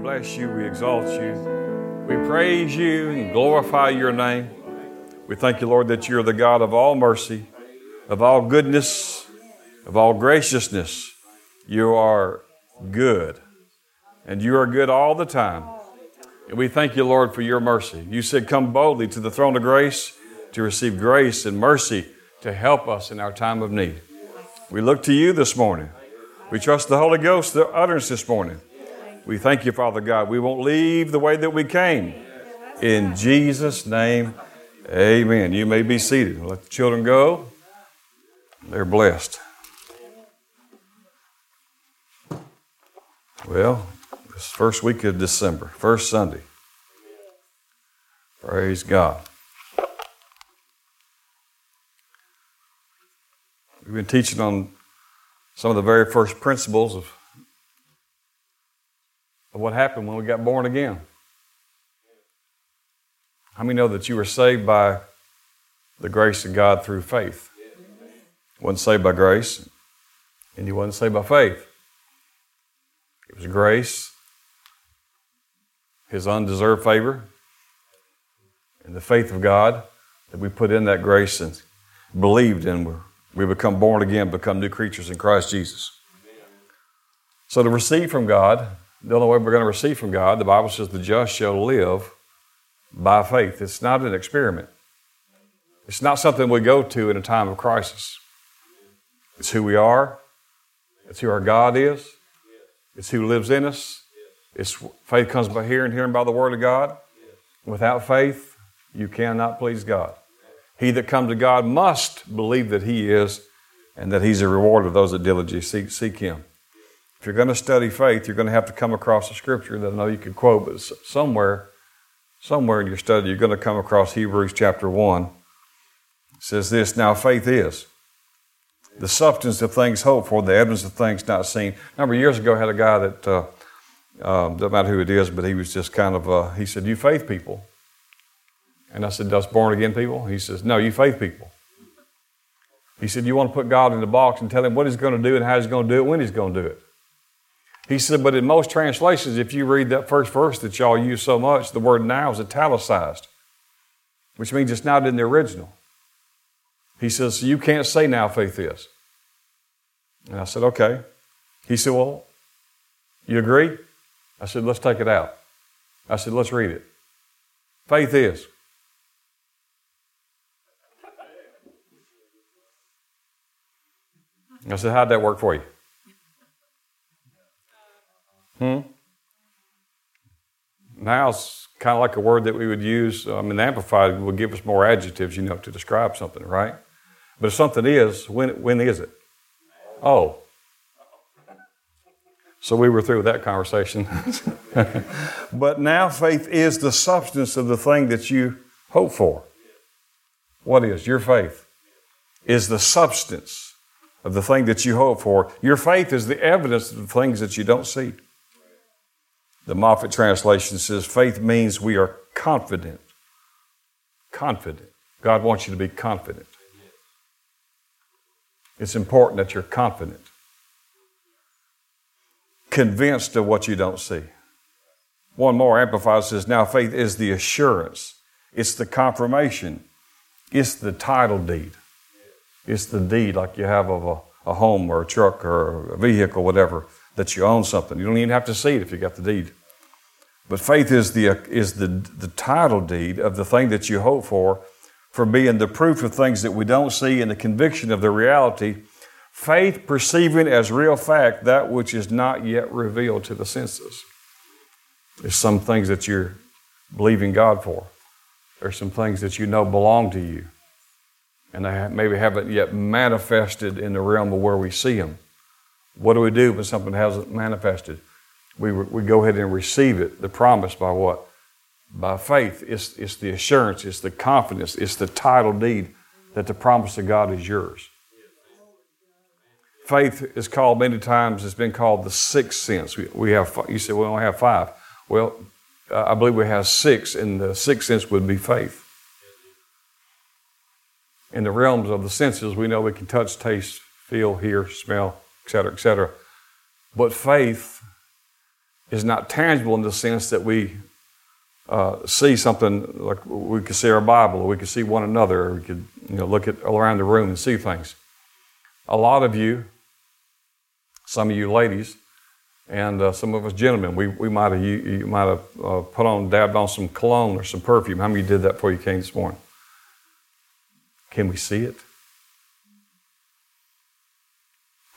Bless you, we exalt you, we praise you and glorify your name. We thank you, Lord, that you're the God of all mercy, of all goodness, of all graciousness. You are good, and you are good all the time. And we thank you, Lord, for your mercy. You said, come boldly to the throne of grace to receive grace and mercy to help us in our time of need. We look to you this morning. We trust the Holy Ghost, the utterance this morning. We thank you, Father God. We won't leave the way that we came. In Jesus' name, amen. You may be seated. Let the children go. They're blessed. Well, this first week of December, first Sunday. Praise God. We've been teaching on some of the very first principles of what happened when we got born again. How many know that you were saved by the grace of God through faith? You wasn't saved by grace, and you wasn't saved by faith. It was grace, His undeserved favor, and the faith of God that we put in that grace and believed in. We become born again, become new creatures in Christ Jesus. So to receive from God, the only way we're going to receive from God, the Bible says the just shall live by faith. It's not an experiment. It's not something we go to in a time of crisis. It's who we are. It's who our God is. It's who lives in us. It's faith comes by hearing, hearing by the Word of God. Without faith, you cannot please God. He that comes to God must believe that He is and that He's a rewarder of those that diligently seek Him. If you're going to study faith, you're going to have to come across a scripture that I know you can quote, but somewhere in your study, you're going to come across Hebrews chapter 1. It says this, now faith is the substance of things hoped for, the evidence of things not seen. A number of years ago, I had a guy that, doesn't matter who it is, but he was just kind of, he said, you faith people. And I said, that's born again people? He says, no, you faith people. He said, you want to put God in the box and tell Him what He's going to do and how He's going to do it, when He's going to do it. He said, but in most translations, if you read that first verse that y'all use so much, the word now is italicized, which means it's not in the original. He says, so you can't say now faith is. And I said, okay. He said, well, you agree? I said, let's take it out. I said, let's read it. Faith is. I said, how'd that work for you? Now it's kind of like a word that we would use. I mean, amplified would give us more adjectives, you know, to describe something, right? But if something is, when is it? Oh. So we were through with that conversation. But now faith is the substance of the thing that you hope for. What is? Your faith is the substance of the thing that you hope for. Your faith is the evidence of the things that you don't see. The Moffat translation says, faith means we are confident. Confident. God wants you to be confident. It's important that you're confident. Convinced of what you don't see. One more amplified says, now faith is the assurance. It's the confirmation. It's the title deed. It's the deed like you have of a home or a truck or a vehicle, whatever, that you own something. You don't even have to see it if you got the deed. But faith is the title deed of the thing that you hope for being the proof of things that we don't see and the conviction of the reality. Faith perceiving as real fact that which is not yet revealed to the senses. There's some things that you're believing God for. There's some things that you know belong to you. And they maybe haven't yet manifested in the realm of where we see them. What do we do when something hasn't manifested? We go ahead and receive it, the promise, by what? By faith. It's the assurance, it's the confidence, it's the title deed that the promise of God is yours. Faith is called many times, it's been called the sixth sense. We have, you said we only have five. Well, I believe we have six, and the sixth sense would be faith. In the realms of the senses, we know we can touch, taste, feel, hear, smell, etc., etc. But faith is not tangible in the sense that we see something, like we could see our Bible, or we could see one another, or we could look at all around the room and see things. A lot of you, some of you ladies, and some of us gentlemen, you might have dabbed on some cologne or some perfume. How many of you did that before you came this morning? Can we see it?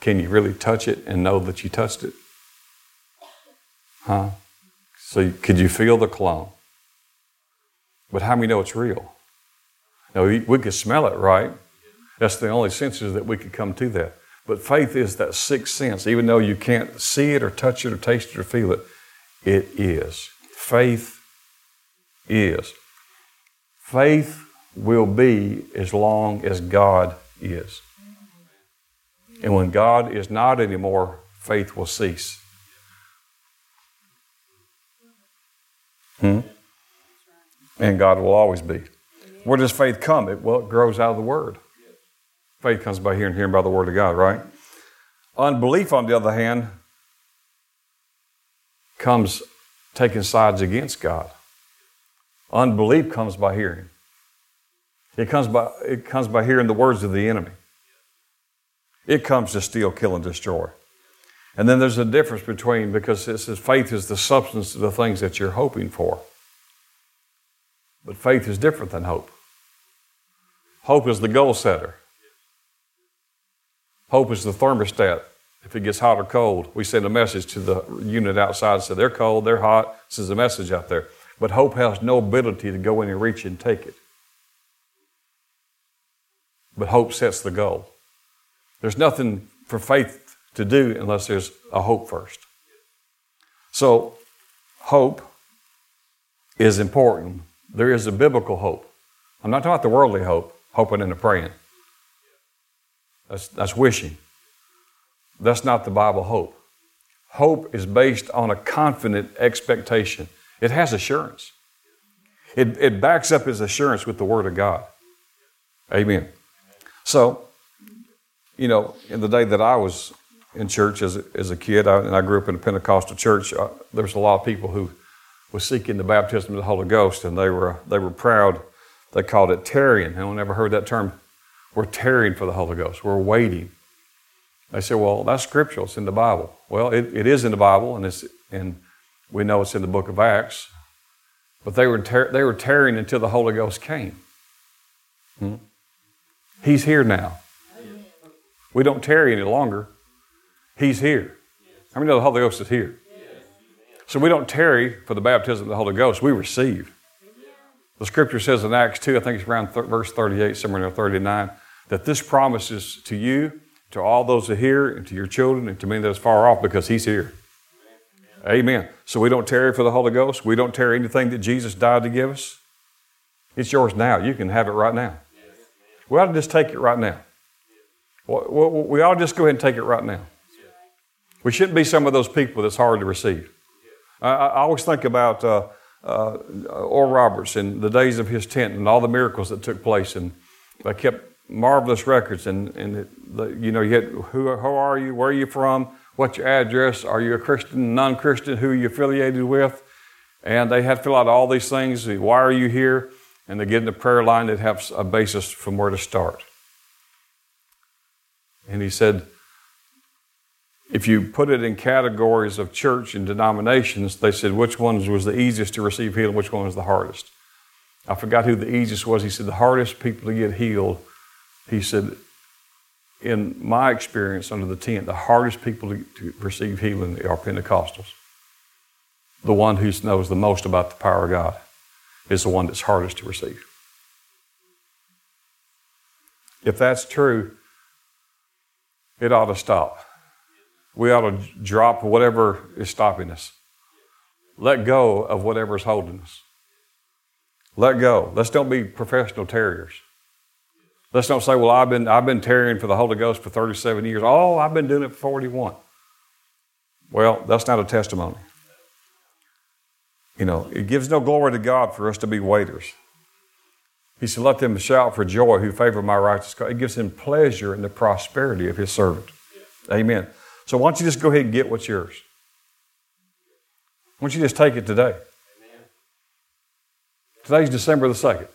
Can you really touch it and know that you touched it? Huh? So could you feel the cologne? But how many know it's real? Now, we could smell it, right? That's the only senses that we could come to that. But faith is that sixth sense. Even though you can't see it or touch it or taste it or feel it, it is. Faith is. Faith will be as long as God is. And when God is not anymore, faith will cease. And God will always be. Where does faith come? It grows out of the Word. Faith comes by hearing, hearing by the Word of God, right? Unbelief, on the other hand, comes taking sides against God. Unbelief comes by hearing. It comes by hearing the words of the enemy. It comes to steal, kill, and destroy. And then there's a difference between, because it says faith is the substance of the things that you're hoping for. But faith is different than hope. Hope is the goal setter. Hope is the thermostat. If it gets hot or cold, we send a message to the unit outside and say, they're cold, they're hot. This is a message out there. But hope has no ability to go in and reach and take it. But hope sets the goal. There's nothing for faith to do unless there's a hope first. So hope is important. There is a biblical hope. I'm not talking about the worldly hope, hoping and praying. That's wishing. That's not the Bible hope. Hope is based on a confident expectation. It has assurance. It backs up its assurance with the Word of God. Amen. So, in the day that I was in church as a kid, and I grew up in a Pentecostal church, there was a lot of people who were seeking the baptism of the Holy Ghost, and they were proud. They called it tarrying. Anyone ever heard that term? We're tarrying for the Holy Ghost. We're waiting. They say, well, that's scriptural. It's in the Bible. Well, it is in the Bible, and we know it's in the book of Acts. But they were tarrying until the Holy Ghost came. He's here now. We don't tarry any longer. He's here. How many know the Holy Ghost is here? So we don't tarry for the baptism of the Holy Ghost. We receive. The scripture says in Acts 2, I think it's around verse 38, somewhere near 39, that this promise is to you, to all those that hear, and to your children, and to many that is far off, because He's here. Amen. So we don't tarry for the Holy Ghost. We don't tarry anything that Jesus died to give us. It's yours now. You can have it right now. We ought to just take it right now. We ought to just go ahead and take it right now. We shouldn't be some of those people that's hard to receive. I always think about Oral Roberts and the days of his tent and all the miracles that took place, and they kept marvelous records. You had, who are you? Where are you from? What's your address? Are you a Christian, non-Christian? Who are you affiliated with? And they had to fill out all these things. Why are you here? And they get in the prayer line. They'd have a basis from where to start. And he said, if you put it in categories of church and denominations, they said which ones was the easiest to receive healing, which one was the hardest. I forgot who the easiest was. He said the hardest people to get healed, he said, in my experience under the tent, the hardest people to receive healing are Pentecostals. The one who knows the most about the power of God is the one that's hardest to receive. If that's true, it ought to stop. we ought to drop whatever is stopping us. Let go of whatever's holding us. Let go. Let's don't be professional terriers. Let's not say, well, I've been tarrying for the Holy Ghost for 37 years. Oh, I've been doing it for 41. Well, that's not a testimony. You know, it gives no glory to God for us to be waiters. He said, let them shout for joy who favor my righteous cause. It gives him pleasure in the prosperity of his servant. Amen. So why don't you just go ahead and get what's yours? Why don't you just take it today? Today's December the 2nd,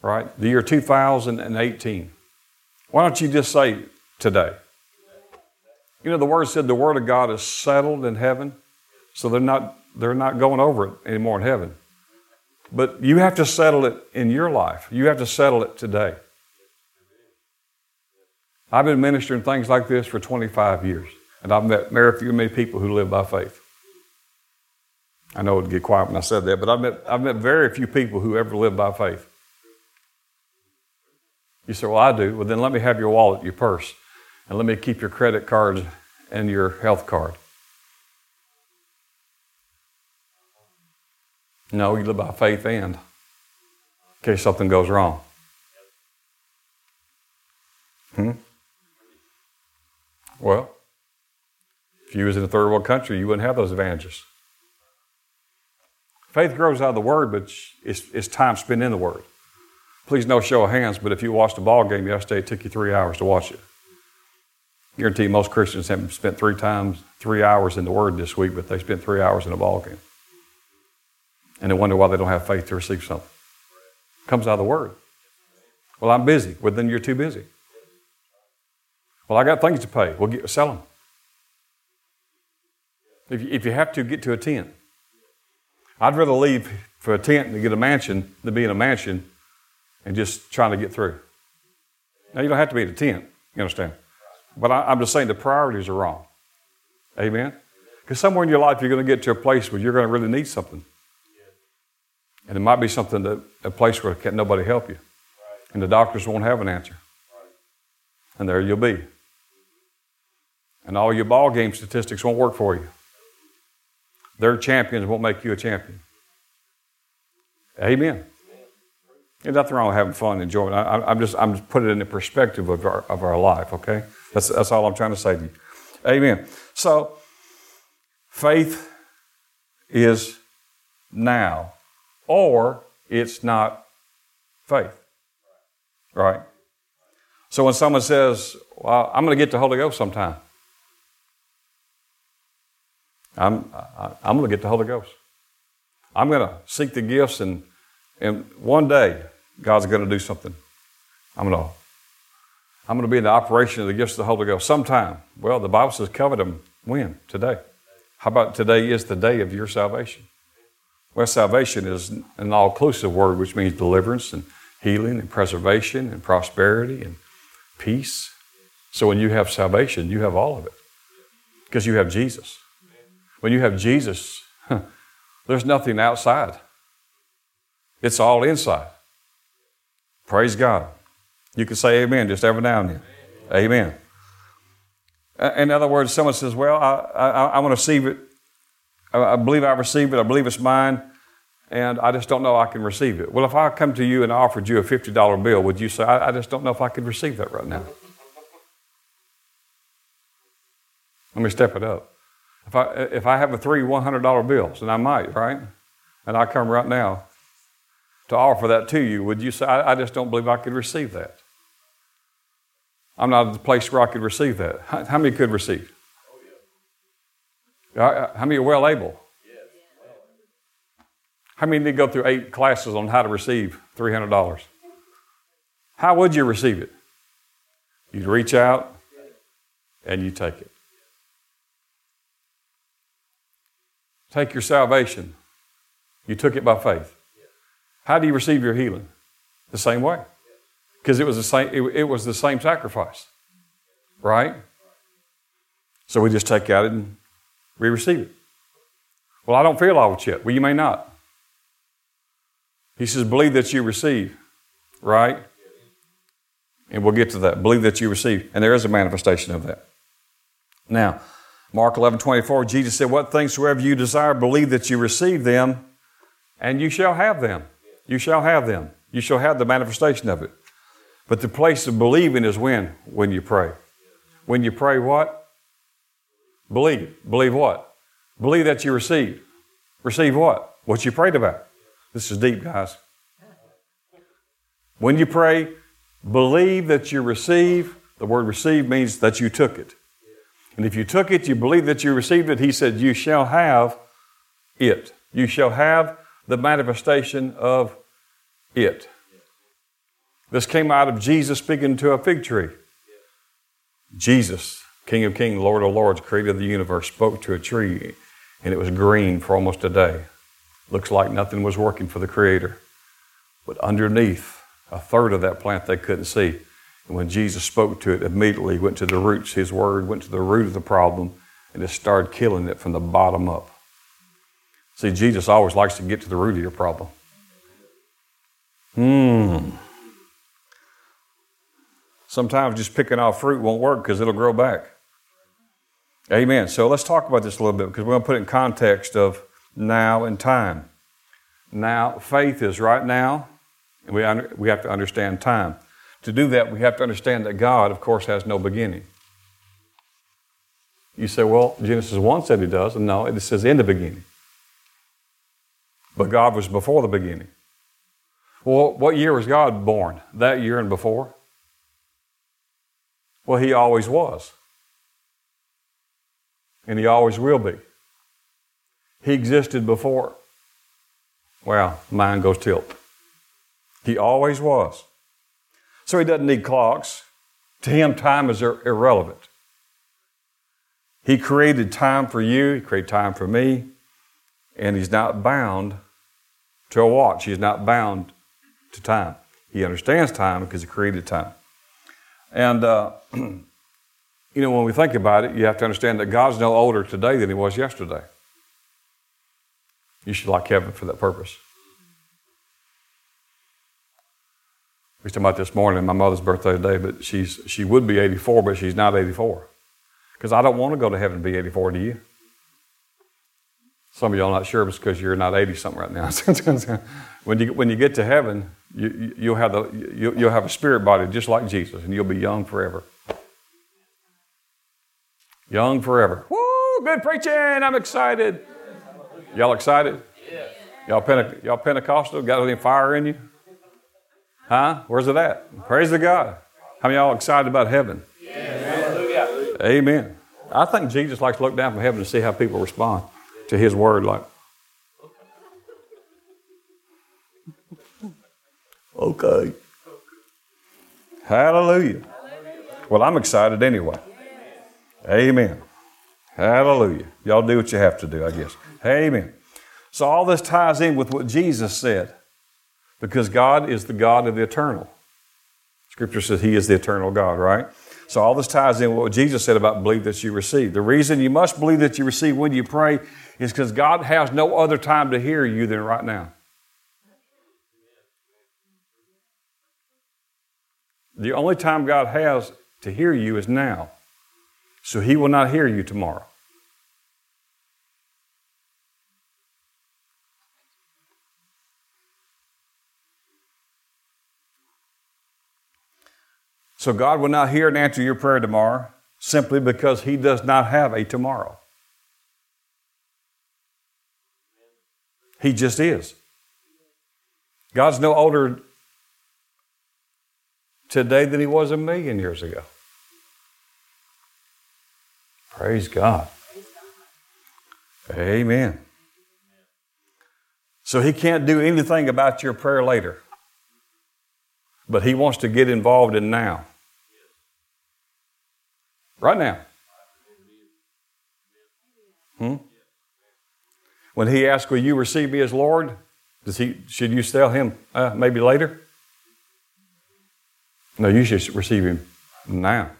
right? The year 2018. Why don't you just say today? You know, the Word said the Word of God is settled in heaven, so they're not going over it anymore in heaven. But you have to settle it in your life. You have to settle it today. I've been ministering things like this for 25 years, and I've met very few people who live by faith. I know it would get quiet when I said that, but I've met very few people who ever live by faith. You say, well, I do. Well, then let me have your wallet, your purse, and let me keep your credit card and your health card. No, you live by faith and in case something goes wrong. Well, if you was in a third world country, you wouldn't have those advantages. Faith grows out of the Word, but it's time spent in the Word. Please no show of hands, but if you watched a ball game yesterday, it took you 3 hours to watch it. I guarantee most Christians haven't spent 3 hours in the Word this week, but they spent 3 hours in a ball game. And they wonder why they don't have faith to receive something. It comes out of the Word. Well, I'm busy. Well, then you're too busy. Well, I got things to pay. Well, sell them. If you have to, get to a tent. I'd rather leave for a tent and get a mansion than be in a mansion and just trying to get through. Now, you don't have to be in a tent, you understand? But I'm just saying the priorities are wrong. Amen? Because somewhere in your life, you're going to get to a place where you're going to really need something. And it might be something, a place where can't nobody help you. And the doctors won't have an answer. And there you'll be. And all your ball game statistics won't work for you. Their champions won't make you a champion. Amen. There's nothing wrong with having fun and enjoying. I'm just putting it in the perspective of our life, okay? That's all I'm trying to say to you. Amen. So, faith is now, or it's not faith. Right? So when someone says, well, I'm going to get the Holy Ghost sometime. I'm going to get the Holy Ghost. I'm going to seek the gifts, and one day God's going to do something. I'm going to be in the operation of the gifts of the Holy Ghost sometime. Well, the Bible says covet them when? Today. How about today is the day of your salvation? Well, salvation is an all-inclusive word, which means deliverance and healing and preservation and prosperity and peace. So when you have salvation, you have all of it because you have Jesus. When you have Jesus, there's nothing outside. It's all inside. Praise God. You can say amen just every now and then. Amen. Amen. In other words, someone says, well, I want to receive it. I believe I received it. I believe it's mine. And I just don't know I can receive it. Well, if I come to you and offered you a $50 bill, would you say, I just don't know if I can receive that right now? Let me step it up. If I have three $100 bills, and I might, right? And I come right now to offer that to you, would you say, I just don't believe I could receive that? I'm not at the place where I could receive that. How many could receive? How many are well able? How many need to go through 8 classes on how to receive $300? How would you receive it? You'd reach out and you take it. Take your salvation. You took it by faith. How do you receive your healing? The same way. Because it was the same sacrifice. Right? So we just take out it and we receive it. Well, I don't feel all of it yet. Well, you may not. He says, believe that you receive. Right? And we'll get to that. Believe that you receive. And there is a manifestation of that. Now, Mark 11:24, Jesus said, what things soever you desire, believe that you receive them, and you shall have them. You shall have them. You shall have the manifestation of it. But the place of believing is when? When you pray. When you pray what? Believe. Believe what? Believe that you receive. Receive what? What you prayed about. This is deep, guys. When you pray, believe that you receive. The word receive means that you took it. And if you took it, you believe that you received it. He said, you shall have it. You shall have the manifestation of it. This came out of Jesus speaking to a fig tree. Jesus, King of Kings, Lord of Lords, creator of the universe, spoke to a tree, and it was green for almost a day. Looks like nothing was working for the Creator. But underneath, a third of that plant they couldn't see. And when Jesus spoke to it, immediately went to the roots. His word went to the root of the problem, and it started killing it from the bottom up. See, Jesus always likes to get to the root of your problem. Sometimes just picking off fruit won't work because it'll grow back. Amen. So let's talk about this a little bit because we're going to put it in context of now and time. Now, faith is right now, and we have to understand time. To do that, we have to understand that God, of course, has no beginning. You say, well, Genesis 1 said He does. And no, it says in the beginning. But God was before the beginning. Well, what year was God born? That year and before? Well, He always was. And He always will be. He existed before. Wow, mine goes tilt. He always was. So He doesn't need clocks. To Him, time is irrelevant. He created time for you. He created time for me. And He's not bound to a watch. He's not bound to time. He understands time because He created time. And, when we think about it, you have to understand that God's no older today than He was yesterday. You should like heaven for that purpose. We were talking about this morning, my mother's birthday today, but she would be 84, but she's not 84. Because I don't want to go to heaven and be 84, do you? Some of y'all are not sure, but it's because you're not 80-something right now. When you get to heaven, you'll have a spirit body just like Jesus, and you'll be young forever. Young forever. Woo! Good preaching! I'm excited. Y'all excited? Yeah. Y'all Pentecostal? Got any fire in you? Huh? Where's it at? Praise the God. How many of y'all excited about heaven? Yes. Amen. I think Jesus likes to look down from heaven to see how people respond to His word, like, okay. Hallelujah. Well, I'm excited anyway. Amen. Hallelujah. Y'all do what you have to do, I guess. Amen. So all this ties in with what Jesus said, because God is the God of the eternal. Scripture says He is the eternal God, right? So all this ties in with what Jesus said about believe that you receive. The reason you must believe that you receive when you pray is because God has no other time to hear you than right now. The only time God has to hear you is now. So He will not hear you tomorrow. So God will not hear and answer your prayer tomorrow simply because He does not have a tomorrow. He just is. God's no older today than He was a million years ago. Praise God. Amen. So He can't do anything about your prayer later. But He wants to get involved in now. Right now. When He asks, will you receive me as Lord? Should you tell Him maybe later? No, you should receive Him now.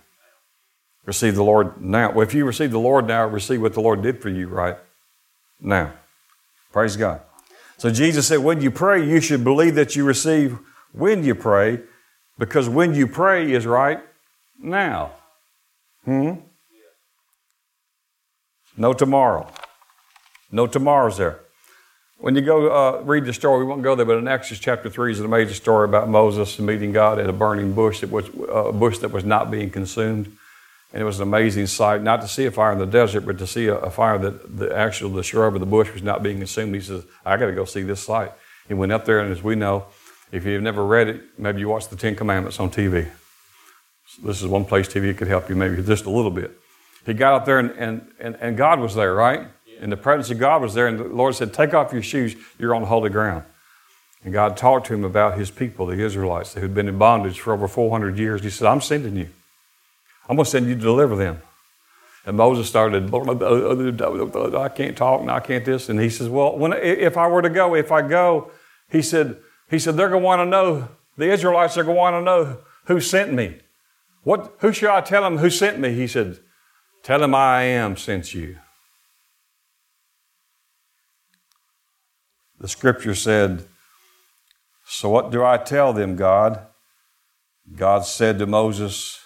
Receive the Lord now. Well, if you receive the Lord now, receive what the Lord did for you right now. Praise God. So Jesus said, when you pray, you should believe that you receive when you pray, because when you pray is right now. No tomorrow. No tomorrow's there. When you go read the story, we won't go there, but in Exodus chapter 3 is an amazing story about Moses meeting God at a burning bush that was, a bush that was not being consumed. And it was an amazing sight, not to see a fire in the desert, but to see a fire that the shrub of the bush was not being consumed. He says, I got to go see this sight. He went up there, and as we know, if you've never read it, maybe you watch the Ten Commandments on TV. This is one place TV could help you maybe just a little bit. He got up there, and God was there, right? Yeah. And the presence of God was there, and the Lord said, take off your shoes, you're on holy ground. And God talked to him about his people, the Israelites, who had been in bondage for over 400 years. He said, I'm sending you. I'm going to send you to deliver them. And Moses started, I can't talk, and I can't this. And he says, well, if I go, he said, they're going to want to know, the Israelites are going to want to know who sent me. Who shall I tell them who sent me? He said, tell them I am sent you. The scripture said, so what do I tell them, God? God said to Moses,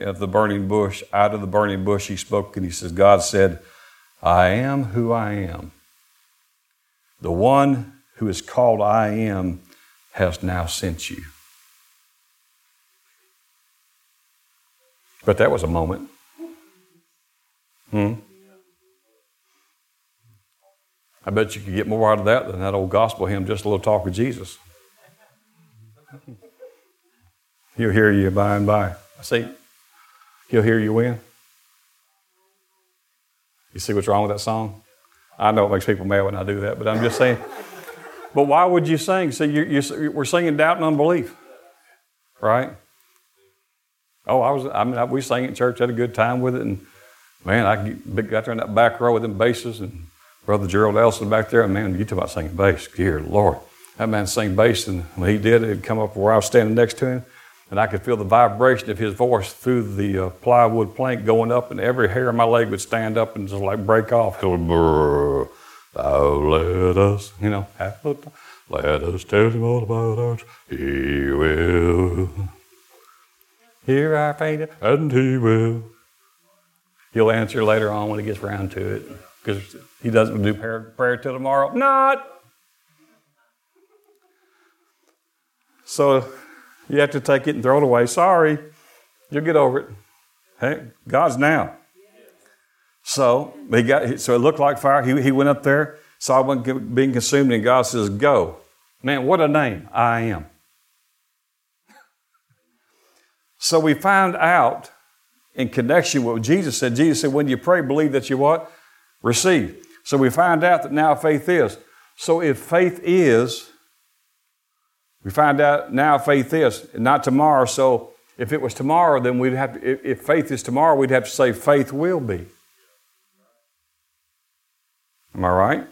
of the burning bush, out of the burning bush he spoke, and he says, God said, I am who I am. The one who is called I am has now sent you. But that was a moment. I bet you could get more out of that than that old gospel hymn, just a little talk with Jesus. He'll hear you by and by. See, he'll hear you when. You see what's wrong with that song? I know it makes people mad when I do that, but I'm just saying. But why would you sing? See, we're singing doubt and unbelief, right? Oh, we sang it in church, had a good time with it, and man, I got there in that back row with them basses, and Brother Gerald Elson back there, and man, you talk about singing bass. Dear Lord, that man sang bass, and when he did, it'd come up where I was standing next to him. And I could feel the vibration of his voice through the plywood plank going up, and every hair on my leg would stand up and just like break off. Thou let us, let us tell him all about our, he will hear our faith, and he will. He'll answer later on when he gets round to it, because he doesn't do prayer till tomorrow. Not. So, you have to take it and throw it away. Sorry, you'll get over it. Hey, God's now. So it looked like fire. He went up there, saw one being consumed, and God says, "Go, man! What a name! I am." So we find out in connection with what Jesus said. Jesus said, "When you pray, believe that you what? Receive." So we find out that now faith is. So if faith is. We find out now faith is, not tomorrow. So if it was tomorrow, then we'd have to, if faith is tomorrow, we'd have to say faith will be. Am I right?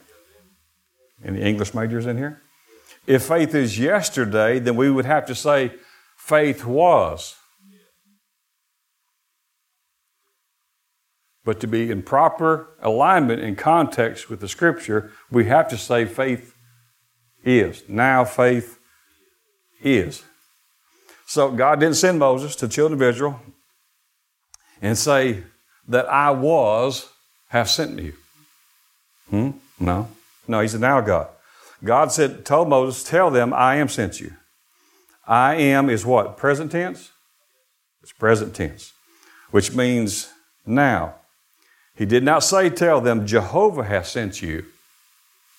Any English majors in here? If faith is yesterday, then we would have to say faith was. But to be in proper alignment and context with the scripture, we have to say faith is. Now faith is. So God didn't send Moses to the children of Israel and say that I was have sent you. No, he's a now God. God said, told Moses, tell them I am sent you. I am is what? Present tense? It's present tense, which means now. He did not say tell them Jehovah has sent you,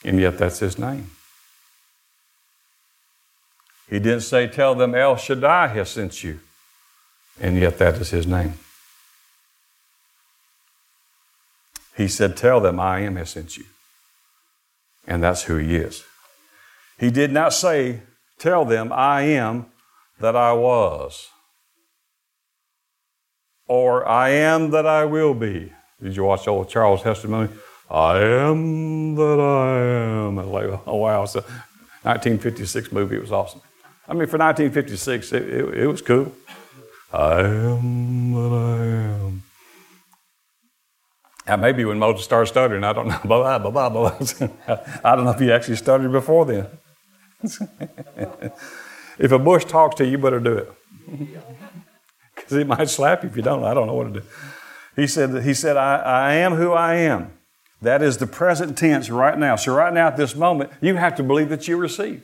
and yet that's his name. He didn't say, tell them El Shaddai has sent you. And yet that is his name. He said, tell them I am has sent you. And that's who he is. He did not say, tell them I am that I was. Or I am that I will be. Did you watch old Charles Heston movie? I am that I am. Like, oh, wow. So 1956 movie. It was awesome. I mean, for 1956, it was cool. I am that I am. Now, maybe when Moses started stuttering, I don't know. Blah, blah, blah, blah. I don't know if he actually stuttered before then. If a bush talks to you, you better do it. Because it might slap you if you don't. I don't know what to do. He said, I am who I am. That is the present tense right now. So right now at this moment, you have to believe that you receive. Amen.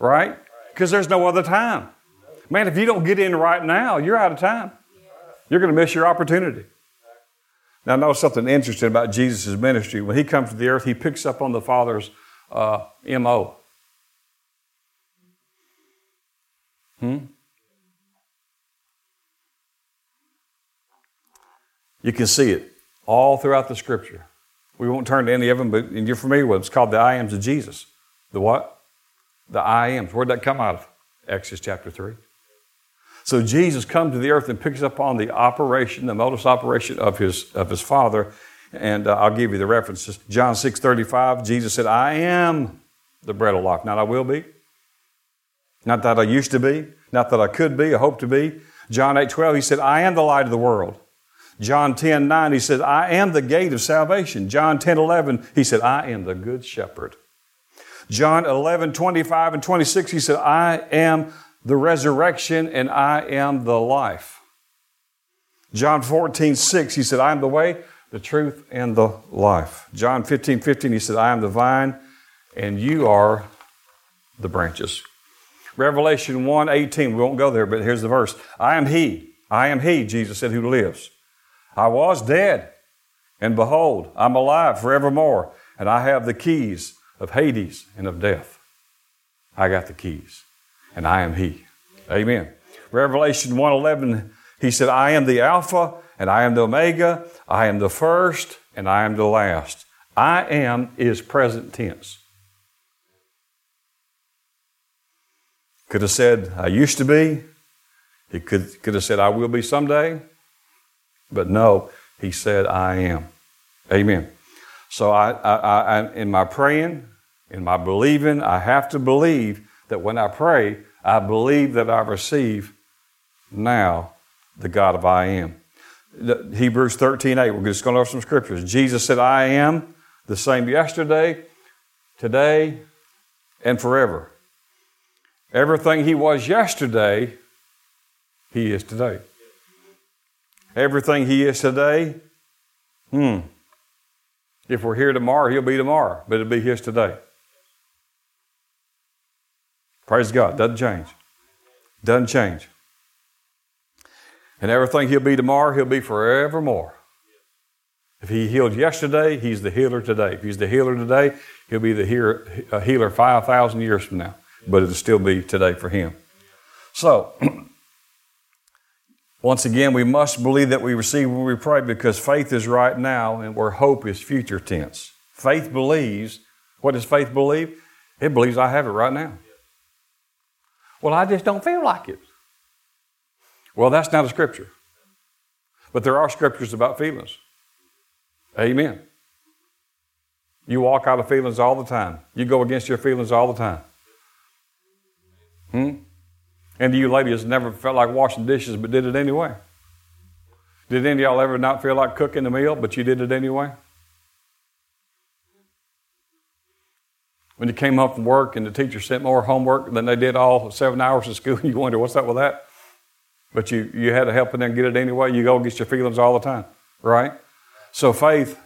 Right? Because there's no other time. Man, if you don't get in right now, you're out of time. You're going to miss your opportunity. Now, I know something interesting about Jesus' ministry. When he comes to the earth, he picks up on the Father's M.O. You can see it all throughout the Scripture. We won't turn to any of them, but you're familiar with them. It's called the I Ams of Jesus. The what? The I Ams. Where'd that come out of? Exodus chapter 3. So Jesus comes to the earth and picks up on the operation, the modus operandi of his Father. And I'll give you the references. John 6:35, Jesus said, I am the bread of life. Not I will be. Not that I used to be. Not that I could be or hope to be. John 8:12, he said, I am the light of the world. John 10:9, he said, I am the gate of salvation. John 10:11, he said, I am the good shepherd. John 11:25 and 26, he said, I am the resurrection and I am the life. John 14:6, he said, I am the way, the truth, and the life. John 15:15, he said, I am the vine and you are the branches. Revelation 1:18, we won't go there, but here's the verse. I am he, Jesus said, who lives. I was dead, and behold, I'm alive forevermore, and I have the keys of Hades and of death. I got the keys, and I am he. Amen. Revelation 1:11, he said, I am the Alpha, and I am the Omega, I am the first, and I am the last. I am is present tense. Could have said, I used to be. He could have said, I will be someday. But no, he said, I am. Amen. So I in my praying, in my believing, I have to believe that when I pray, I believe that I receive now the God of I am. Hebrews 13:8, we're just going to have some scriptures. Jesus said, I am the same yesterday, today, and forever. Everything he was yesterday, he is today. Everything he is today, if we're here tomorrow, he'll be tomorrow, but it'll be his today. Praise God. Doesn't change. Doesn't change. And everything he'll be tomorrow, he'll be forevermore. If he healed yesterday, he's the healer today. If he's the healer today, he'll be the healer 5,000 years from now, but it'll still be today for him. So, once again, we must believe that we receive when we pray because faith is right now and where hope is future tense. Faith believes. What does faith believe? It believes I have it right now. Well, I just don't feel like it. Well, that's not a scripture. But there are scriptures about feelings. Amen. You walk out of feelings all the time. You go against your feelings all the time. And you ladies never felt like washing dishes, but did it anyway. Did any of y'all ever not feel like cooking a meal, but you did it anyway? When you came home from work and the teacher sent more homework than they did all 7 hours of school, you wonder, what's up with that? But you had to help them get it anyway. You go against your feelings all the time, right? So faith,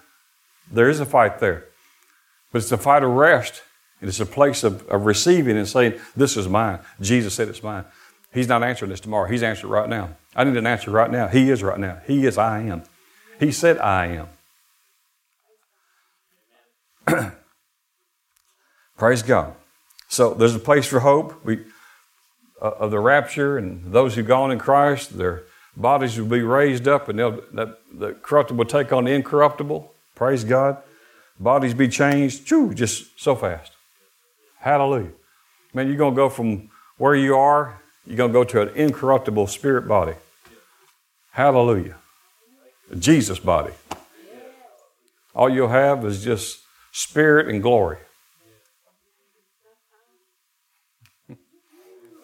there is a fight there. But it's a fight of rest. And it's a place of receiving and saying, this is mine. Jesus said it's mine. He's not answering this tomorrow. He's answering right now. I need an answer right now. He is right now. He is I am. He said I am. Praise God. So there's a place for hope of the rapture. And those who've gone in Christ, their bodies will be raised up and the corruptible take on the incorruptible. Praise God. Bodies be changed. Just so fast. Hallelujah. Man, you're going to go from where you are, you're going to go to an incorruptible spirit body. Hallelujah. A Jesus body. All you'll have is just spirit and glory. You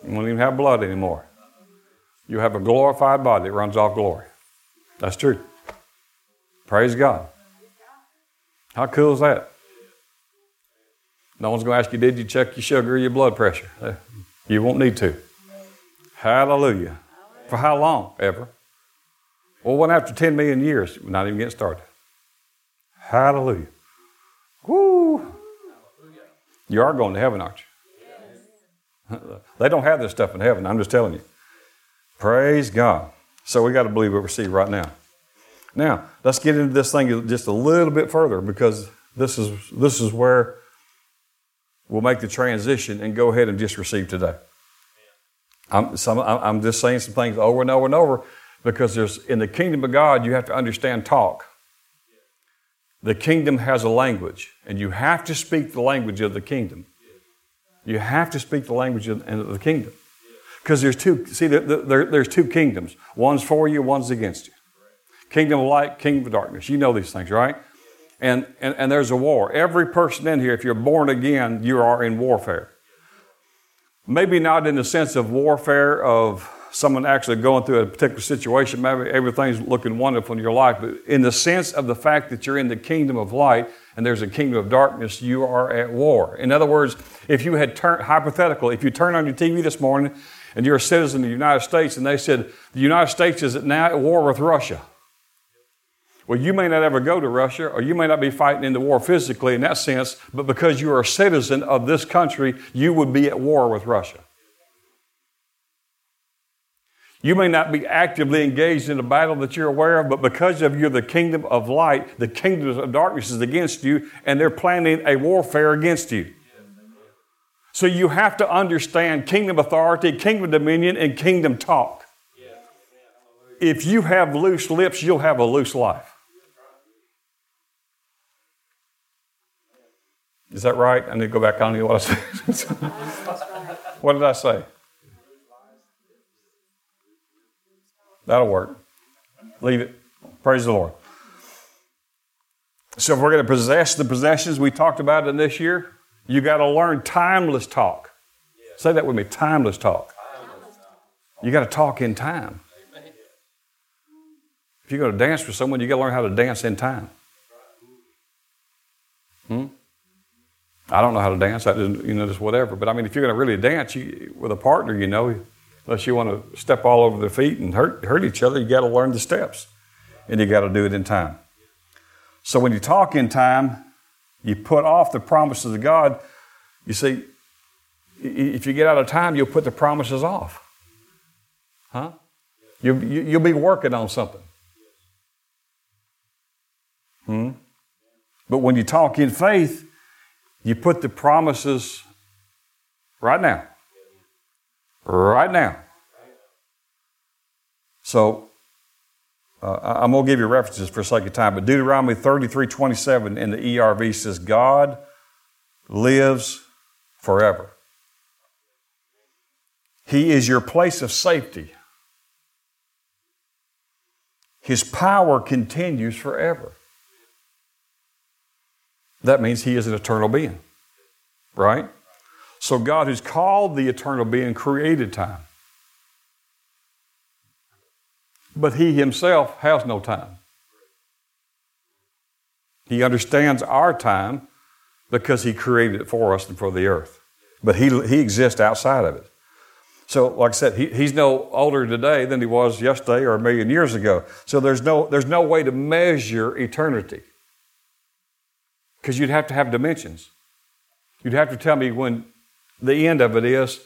won't even have blood anymore. You'll have a glorified body that runs off glory. That's true. Praise God. How cool is that? No one's going to ask you, did you check your sugar or your blood pressure? You won't need to. Hallelujah. For how long? Ever. Well, one after 10 million years, we're not even getting started. Hallelujah. Woo! You are going to heaven, aren't you? Yes. They don't have this stuff in heaven. I'm just telling you. Praise God. So we got to believe what we see right now. Now, let's get into this thing just a little bit further, because this is where we'll make the transition and go ahead and just receive today. I'm just saying some things over and over and over, because there's in the kingdom of God, you have to understand talk. The kingdom has a language, and you have to speak the language of the kingdom. You have to speak the language of the kingdom, because there's two. See, there's two kingdoms. One's for you, one's against you. Kingdom of light, kingdom of darkness. You know these things, right? And there's a war. Every person in here, if you're born again, you are in warfare. Maybe not in the sense of warfare of someone actually going through a particular situation. Maybe everything's looking wonderful in your life. But in the sense of the fact that you're in the kingdom of light and there's a kingdom of darkness, you are at war. In other words, if you had turned, hypothetical, if you turn on your TV this morning and you're a citizen of the United States and they said, the United States is now at war with Russia. Well, you may not ever go to Russia, or you may not be fighting in the war physically in that sense, but because you are a citizen of this country, you would be at war with Russia. You may not be actively engaged in a battle that you're aware of, but because of you're the kingdom of light, the kingdom of darkness is against you, and they're planning a warfare against you. So you have to understand kingdom authority, kingdom dominion, and kingdom talk. If you have loose lips, you'll have a loose life. Is that right? I need to go back on to what I said. What did I say? That'll work. Leave it. Praise the Lord. So if we're going to possess the possessions we talked about in this year, you got to learn timeless talk. Say that with me, timeless talk. You got to talk in time. If you're going to dance with someone, you got to learn how to dance in time. I don't know how to dance. I just, just whatever. But I mean, if you're going to really dance with a partner, unless you want to step all over their feet and hurt each other, you got to learn the steps, and you got to do it in time. So when you talk in time, you put off the promises of God. You see, if you get out of time, you'll put the promises off. Huh? You'll be working on something. But when you talk in faith, you put the promises right now. Right now. So, I'm going to give you references for the sake of time, but Deuteronomy 33:27 in the ERV says, God lives forever. He is your place of safety. His power continues forever. That means He is an eternal being, right? So God, who's called the eternal being, created time. But He Himself has no time. He understands our time because He created it for us and for the earth. But He exists outside of it. So, like I said, He's no older today than He was yesterday or a million years ago. So there's no way to measure eternity. Because you'd have to have dimensions. You'd have to tell me when the end of it is,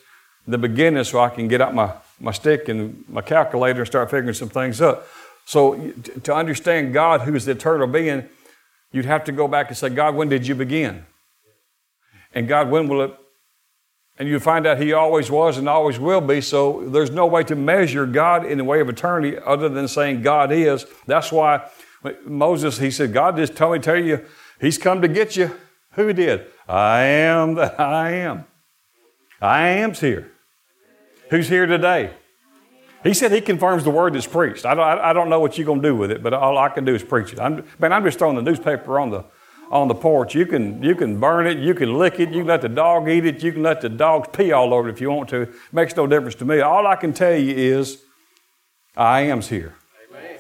the beginning, so I can get out my stick and my calculator and start figuring some things up. So to understand God, who is the eternal being, you'd have to go back and say, God, when did you begin? And God, when will it? And you find out He always was and always will be. So there's no way to measure God in the way of eternity other than saying God is. That's why Moses, he said, God just told me to tell you, He's come to get you. Who did? I am that I am. I am's here. Who's here today? He said He confirms the word that's preached. I don't know what you're going to do with it, but all I can do is preach it. I'm just throwing the newspaper on the porch. You can burn it. You can lick it. You can let the dog eat it. You can let the dog pee all over it if you want to. It makes no difference to me. All I can tell you is I am's here. Amen.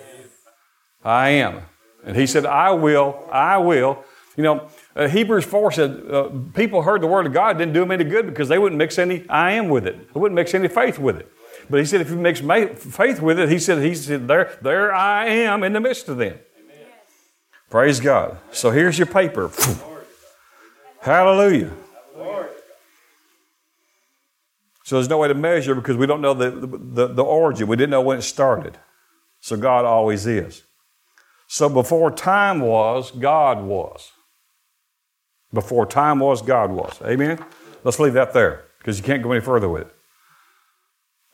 I am. And He said, I will. Hebrews 4 said, people heard the word of God, didn't do them any good because they wouldn't mix any I am with it. They wouldn't mix any faith with it. But he said, if you mix faith with it, he said, there I am in the midst of them. Amen. Praise God. So here's your paper. Hallelujah. So there's no way to measure because we don't know the origin. We didn't know when it started. So God always is. So before time was, God was. Before time was, God was. Amen? Let's leave that there because you can't go any further with it.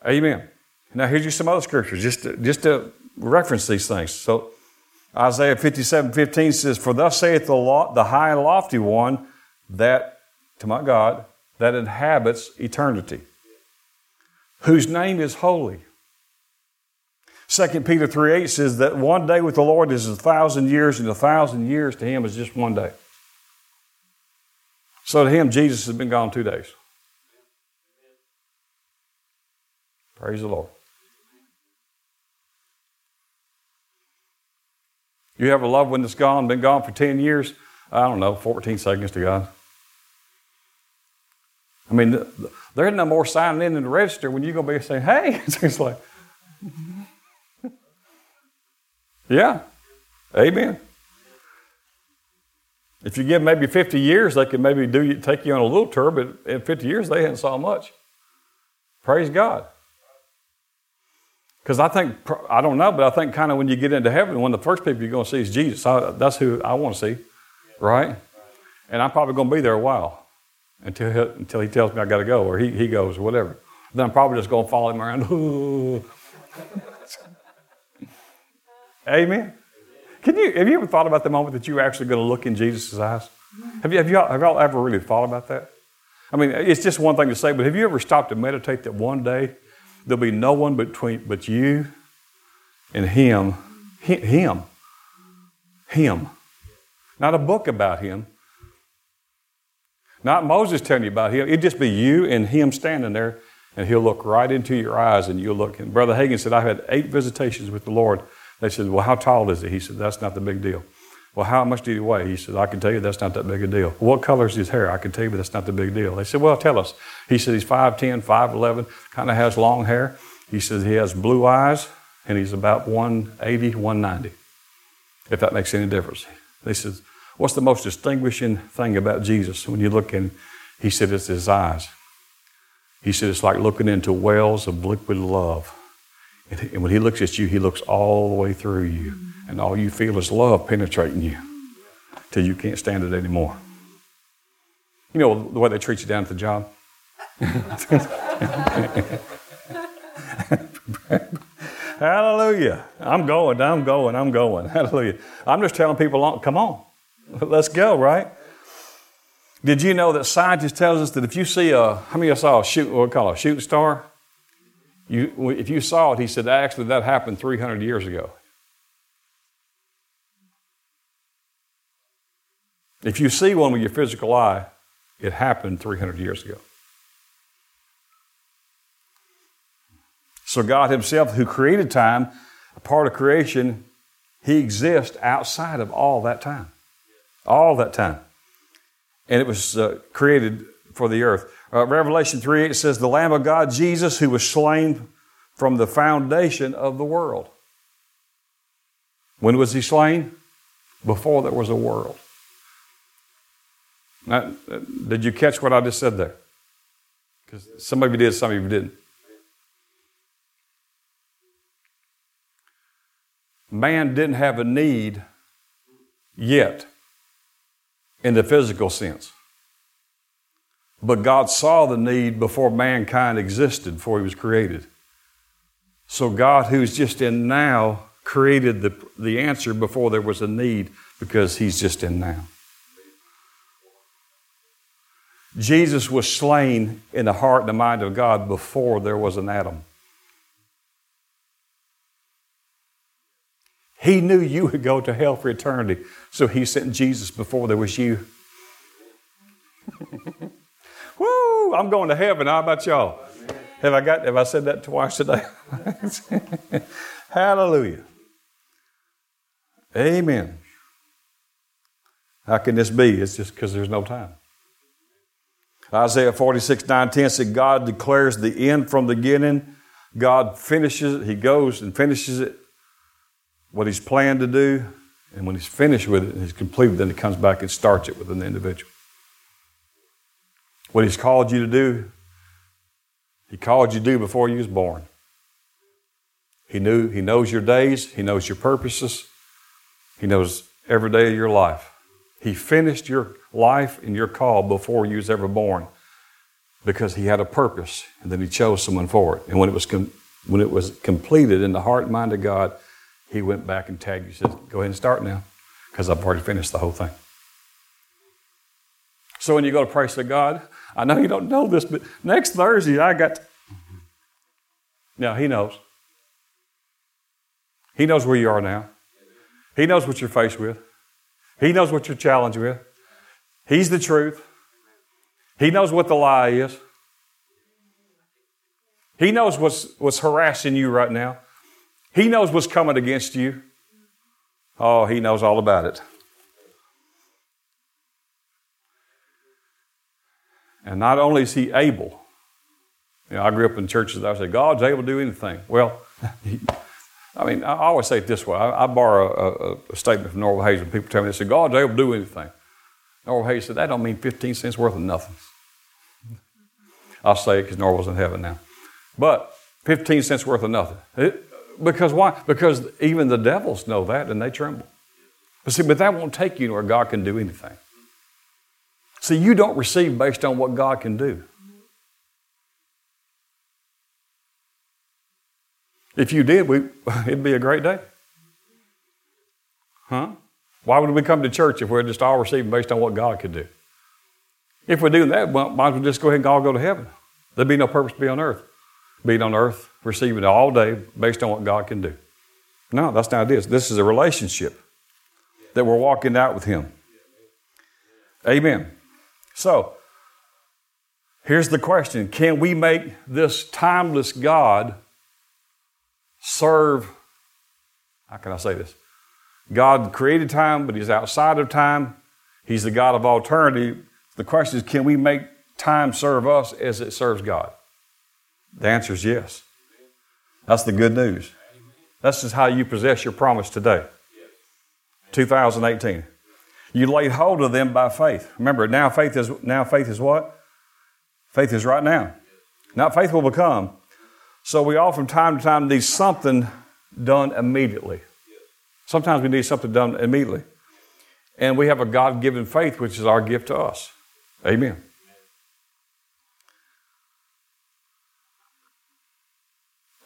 Amen. Now here's some other scriptures just to reference these things. So Isaiah 57:15 says, "For thus saith the high and lofty one, that to my God, that inhabits eternity, whose name is holy." 2 Peter 3:8 says that one day with the Lord is 1,000 years, and 1,000 years to him is just one day. So to him, Jesus has been gone 2 days. Praise the Lord. You have a loved one that's gone, been gone for 10 years? I don't know, 14 seconds to God. I mean, there ain't no more signing in the register when you're going to be saying, hey. It's like, yeah, amen. If you give maybe 50 years, they can maybe take you on a little tour, but in 50 years, they hadn't saw much. Praise God. Because I think kind of when you get into heaven, one of the first people you're going to see is Jesus. That's who I want to see, right? And I'm probably going to be there a while until he tells me I got to go, or he goes, or whatever. Then I'm probably just going to follow him around. Amen. Have you ever thought about the moment that you're actually going to look in Jesus' eyes? Have y'all ever really thought about that? I mean, it's just one thing to say, but have you ever stopped to meditate that one day there'll be no one but you and him. Not a book about him. Not Moses telling you about him. It'd just be you and him standing there, and he'll look right into your eyes, and you'll look. And Brother Hagin said, "I've had 8 visitations with the Lord." They said, "Well, how tall is he?" He said, "That's not the big deal." "Well, how much did he weigh?" He said, "I can tell you that's not that big a deal." "What color is his hair?" "I can tell you, but that's not the big deal." They said, "Well, tell us." He said, "He's 5'10", 5'11", kind of has long hair. He says he has blue eyes, and he's about 180, 190, if that makes any difference. They said, "What's the most distinguishing thing about Jesus when you look in?" He said, "It's his eyes." He said, "It's like looking into wells of liquid love. And when he looks at you, he looks all the way through you. And all you feel is love penetrating you till you can't stand it anymore." You know the way they treat you down at the job? Hallelujah. I'm going. Hallelujah. I'm just telling people, come on. Let's go, right? Did you know that scientists tell us that if you see a shooting star? If you saw it, he said, actually, that happened 300 years ago. If you see one with your physical eye, it happened 300 years ago. So God himself, who created time, a part of creation, he exists outside of all that time. All that time. And it was created for the earth. Revelation 3:8 says, "The Lamb of God, Jesus, who was slain from the foundation of the world." When was he slain? Before there was a world. Now, did you catch what I just said there? Because some of you did, some of you didn't. Man didn't have a need yet in the physical sense. But God saw the need before mankind existed, before he was created. So God, who's just in now, created the answer before there was a need, because he's just in now. Jesus was slain in the heart and the mind of God before there was an Adam. He knew you would go to hell for eternity, so he sent Jesus before there was you. Woo! I'm going to heaven. How about y'all? Amen. Have I said that twice today? Hallelujah. Amen. How can this be? It's just because there's no time. Isaiah 46:9-10 said, "God declares the end from the beginning, God finishes it. He goes and finishes it, what he's planned to do. And when he's finished with it and he's completed, then he comes back and starts it with an individual. What he's called you to do, he called you to do before you was born. He knows your days. He knows your purposes. He knows every day of your life. He finished your life and your call before you was ever born, because he had a purpose, and then he chose someone for it. And when it was completed in the heart and mind of God, he went back and tagged you and said, go ahead and start now, because I've already finished the whole thing. So when you go to praise to God, I know you don't know this, but next Thursday I got... Now, he knows. He knows where you are now. He knows what you're faced with. He knows what you're challenged with. He's the truth. He knows what the lie is. He knows what's harassing you right now. He knows what's coming against you. Oh, he knows all about it. And not only is he able, I grew up in churches that I said, God's able to do anything. Well, I always say it this way. I borrow a statement from Norval Hayes when people tell me, they say, God's able to do anything. Norval Hayes said, that don't mean 15 cents worth of nothing. I'll say it because Norval's in heaven now. But 15 cents worth of nothing. Because why? Because even the devils know that and they tremble. But that won't take you to where God can do anything. See, you don't receive based on what God can do. If you did, it'd be a great day. Huh? Why would we come to church if we're just all receiving based on what God could do? If we do that, well, might as well just go ahead and all go to heaven. There'd be no purpose to be on earth. Being on earth, receiving all day based on what God can do. No, that's not it. This is a relationship that we're walking out with him. Amen. So, here's the question. Can we make this timeless God serve? How can I say this? God created time, but he's outside of time. He's the God of eternity. The question is, can we make time serve us as it serves God? The answer is yes. That's the good news. This is how you possess your promise today. 2018. You laid hold of them by faith. Remember, now faith is what? Faith is right now. Not faith will become. So we all from time to time need something done immediately. Sometimes we need something done immediately. And we have a God-given faith, which is our gift to us. Amen.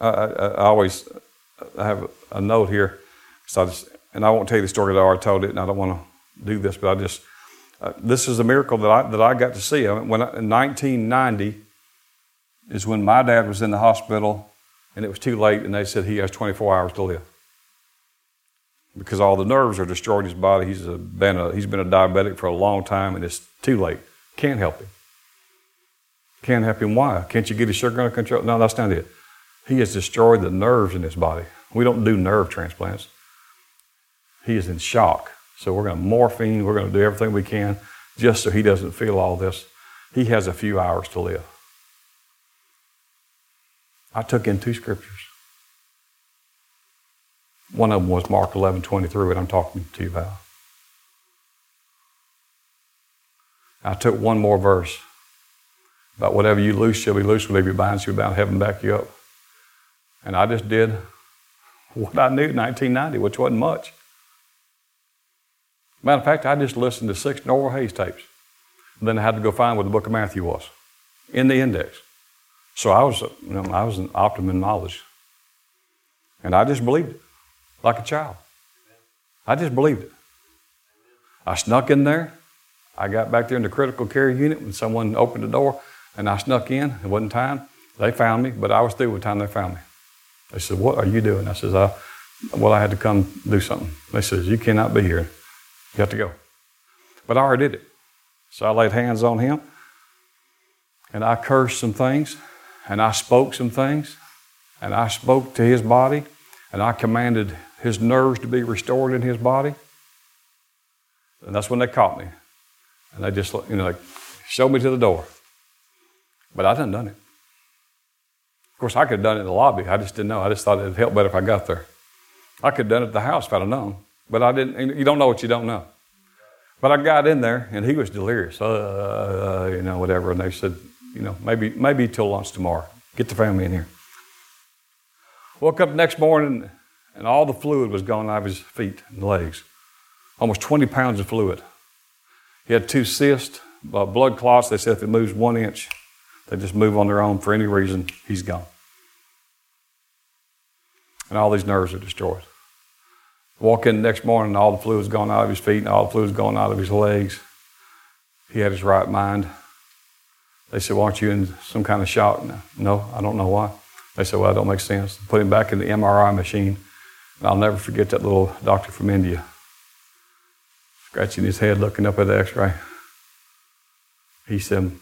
I have a note here, so and I won't tell you the story that I already told it, and I don't want to do this, but this is a miracle that I got to see. In 1990 is when my dad was in the hospital, and it was too late, and they said he has 24 hours to live. Because all the nerves are destroyed in his body. He's been a diabetic for a long time, and it's too late. Can't help him. Can't help him. Why? Can't you get his sugar under control? No, that's not it. He has destroyed the nerves in his body. We don't do nerve transplants. He is in shock. So we're going to morphine. We're going to do everything we can just so he doesn't feel all this. He has a few hours to live. I took in two scriptures. One of them was Mark 11:23, what I'm talking to you about. I took one more verse about whatever you loose shall be loose, whatever you bind shall be bound, heaven back you up. And I just did what I knew in 1990, which wasn't much. Matter of fact, I just listened to 6 Norval Hayes tapes. And then I had to go find what the book of Matthew was in the index. So I was an optimum in knowledge. And I just believed it. Like a child. I just believed it. I snuck in there. I got back there in the critical care unit when someone opened the door, and I snuck in. It wasn't time. They found me, but I was through with the time they found me. They said, what are you doing? I said, I had to come do something. They said, you cannot be here. You have to go. But I already did it. So I laid hands on him, and I cursed some things, and I spoke some things, and I spoke to his body, and I commanded his nerves to be restored in his body. And that's when they caught me. And they just, showed me to the door. But I done it. course, I could have done it in the lobby. I just didn't know. I just thought it would help better if I got there. I could have done it at the house if I'd have known. But I didn't. You don't know what you don't know. But I got in there, and he was delirious. Whatever. And they said, maybe till lunch tomorrow. Get the family in here. Woke up next morning, and all the fluid was gone out of his feet and legs. Almost 20 pounds of fluid. He had two cysts, blood clots. They said if it moves 1 inch, they just move on their own for any reason. He's gone. And all these nerves are destroyed. Walk in the next morning, and all the fluid's gone out of his feet, and all the fluid's gone out of his legs. He had his right mind. They said, well, aren't you in some kind of shock? No, I don't know why. They said, well, that don't make sense. Put him back in the MRI machine, and I'll never forget that little doctor from India scratching his head, looking up at the x-ray. He said,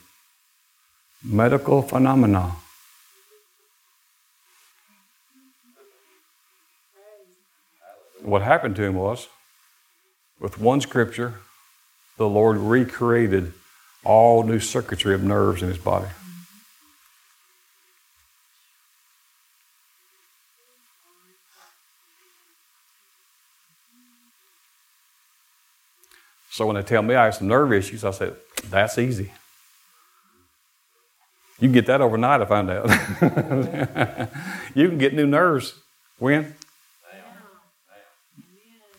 medical phenomena. What happened to him was, with one scripture, the Lord recreated all new circuitry of nerves in his body. So when they tell me I have some nerve issues, I said, that's easy. You can get that overnight, I found out. You can get new nerves. When?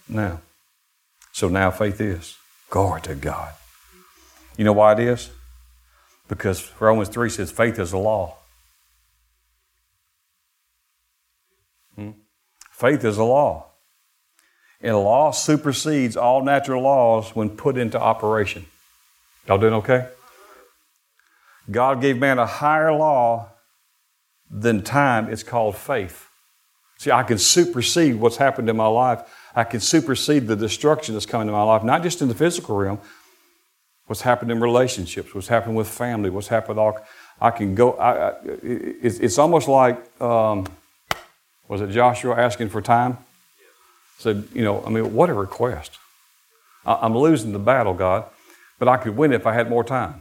Now. So now faith is. Glory to God. You know why it is? Because Romans 3 says faith is the law. Faith is the law. And law supersedes all natural laws when put into operation. Y'all doing okay? God gave man a higher law than time. It's called faith. See, I can supersede what's happened in my life. I can supersede the destruction that's coming to my life, not just in the physical realm. What's happened in relationships, what's happened with family, what's happened with all... I can go... It's almost like... was it Joshua asking for time? Said, what a request. I'm losing the battle, God, but I could win if I had more time.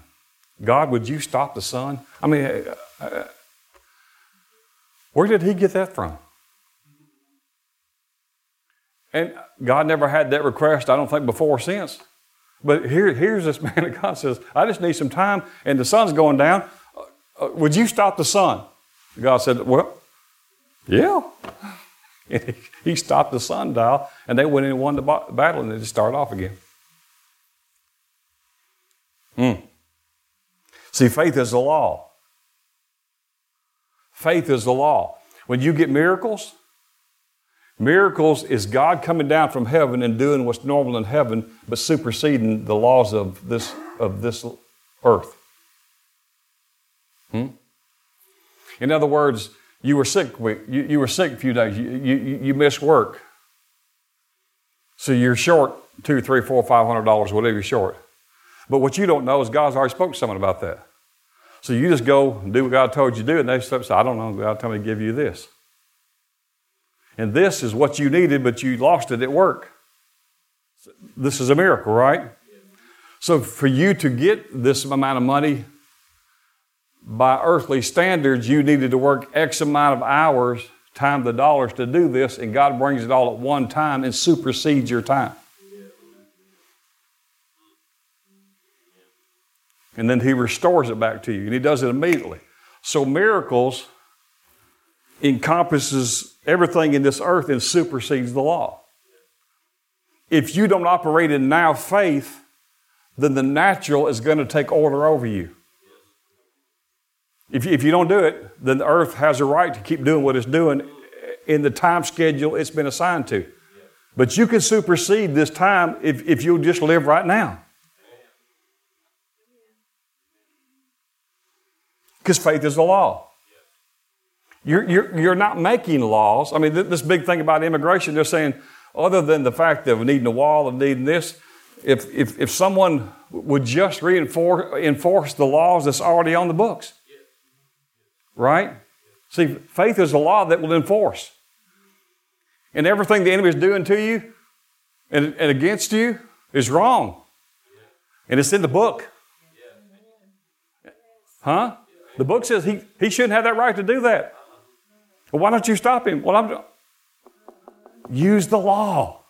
God, would you stop the sun? Where did he get that from? And God never had that request, I don't think, before or since. But here's this man that God says, I just need some time, and the sun's going down. Would you stop the sun? God said, well, yeah. And he stopped the sundial, and they went in and won the battle, and they just started off again. See, faith is the law. Faith is the law. When you get miracles, miracles is God coming down from heaven and doing what's normal in heaven, but superseding the laws of this earth. In other words, you were sick. You were sick a few days. You missed work. So you're short $200, $300, $400, $500, whatever you're short. But what you don't know is God's already spoke to someone about that. So you just go and do what God told you to do, and they say, I don't know, God told me to give you this. And this is what you needed, but you lost it at work. This is a miracle, right? So for you to get this amount of money, by earthly standards, you needed to work X amount of hours, times the dollars to do this, and God brings it all at one time and supersedes your time. And then He restores it back to you, and He does it immediately. So miracles encompasses everything in this earth and supersedes the law. If you don't operate in now faith, then the natural is going to take order over you. If you don't do it, then the earth has a right to keep doing what it's doing in the time schedule it's been assigned to. But you can supersede this time if you'll just live right now. Because faith is the law. You're not making laws. I mean, this big thing about immigration, they're saying, other than the fact that we're needing a wall and needing this, if someone would just enforce the laws that's already on the books. Right? See, faith is a law that will enforce. And everything the enemy is doing to you and against you is wrong. And it's in the book. The book says he shouldn't have that right to do that. Well, why don't you stop him? Well, use the law.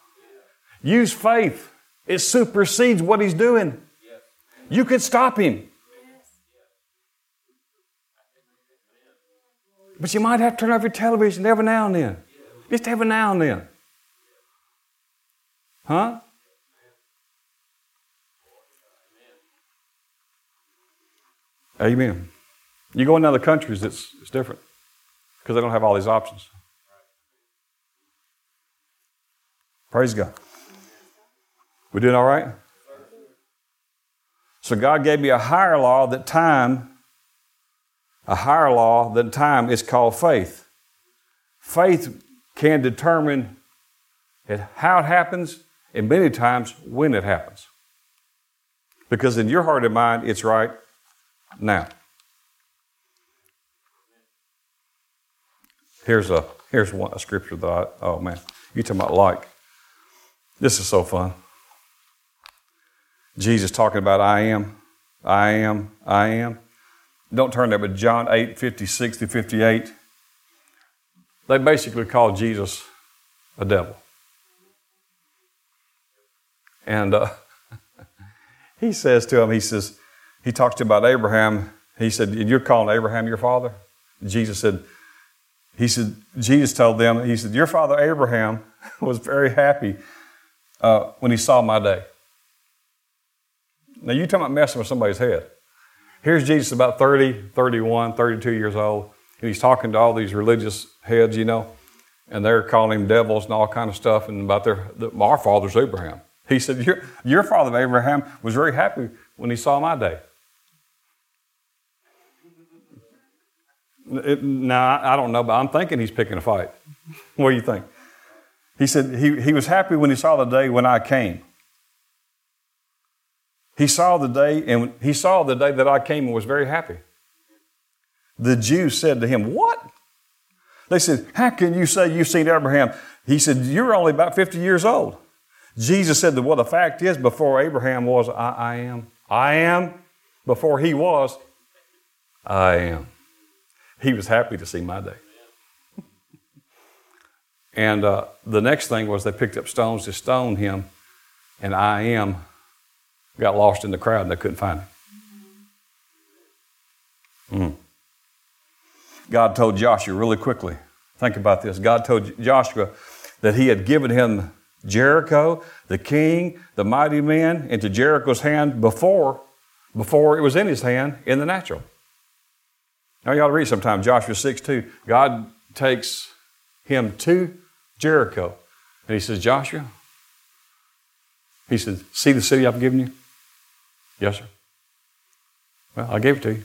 Use faith. It supersedes what he's doing. You could stop him. But you might have to turn off your television every now and then. Just every now and then. Huh? Amen. You go in other countries, it's different because they don't have all these options. Praise God. We doing all right? So God gave me a higher law that time, a higher law than time is called faith. Faith can determine how it happens and many times when it happens. Because in your heart and mind, it's right now. Here's a scripture that oh man, you're talking about like. This is so fun. Jesus talking about I am, I am, I am. Don't turn there, but John 8:56-58. They basically called Jesus a devil. And he says to him, he talks to him about Abraham. He said, you're calling Abraham your father? Jesus said, Jesus told them, he said, your father Abraham was very happy when he saw my day. Now, you're talking about messing with somebody's head. Here's Jesus about 30, 31, 32 years old, and he's talking to all these religious heads, and they're calling him devils and all kind of stuff, and about our father's Abraham. He said, your father Abraham was very happy when he saw my day. Now, I don't know, but I'm thinking he's picking a fight. What do you think? He said he was happy when he saw the day when I came. He saw the day that I came and was very happy. The Jews said to him, what? They said, how can you say you've seen Abraham? He said, you're only about 50 years old. Jesus said that, well, the fact is, before Abraham was, I am. I am. Before he was, I am. He was happy to see my day. And the next thing was they picked up stones to stone him, and I am got lost in the crowd and they couldn't find him. God told Joshua really quickly, think about this. God told Joshua that he had given him Jericho, the king, the mighty men, into Jericho's hand before it was in his hand in the natural. Now you ought to read sometime Joshua 6:2. God takes him to Jericho. And he says, Joshua, he says, see the city I've given you? Yes, sir. Well, I gave it to you.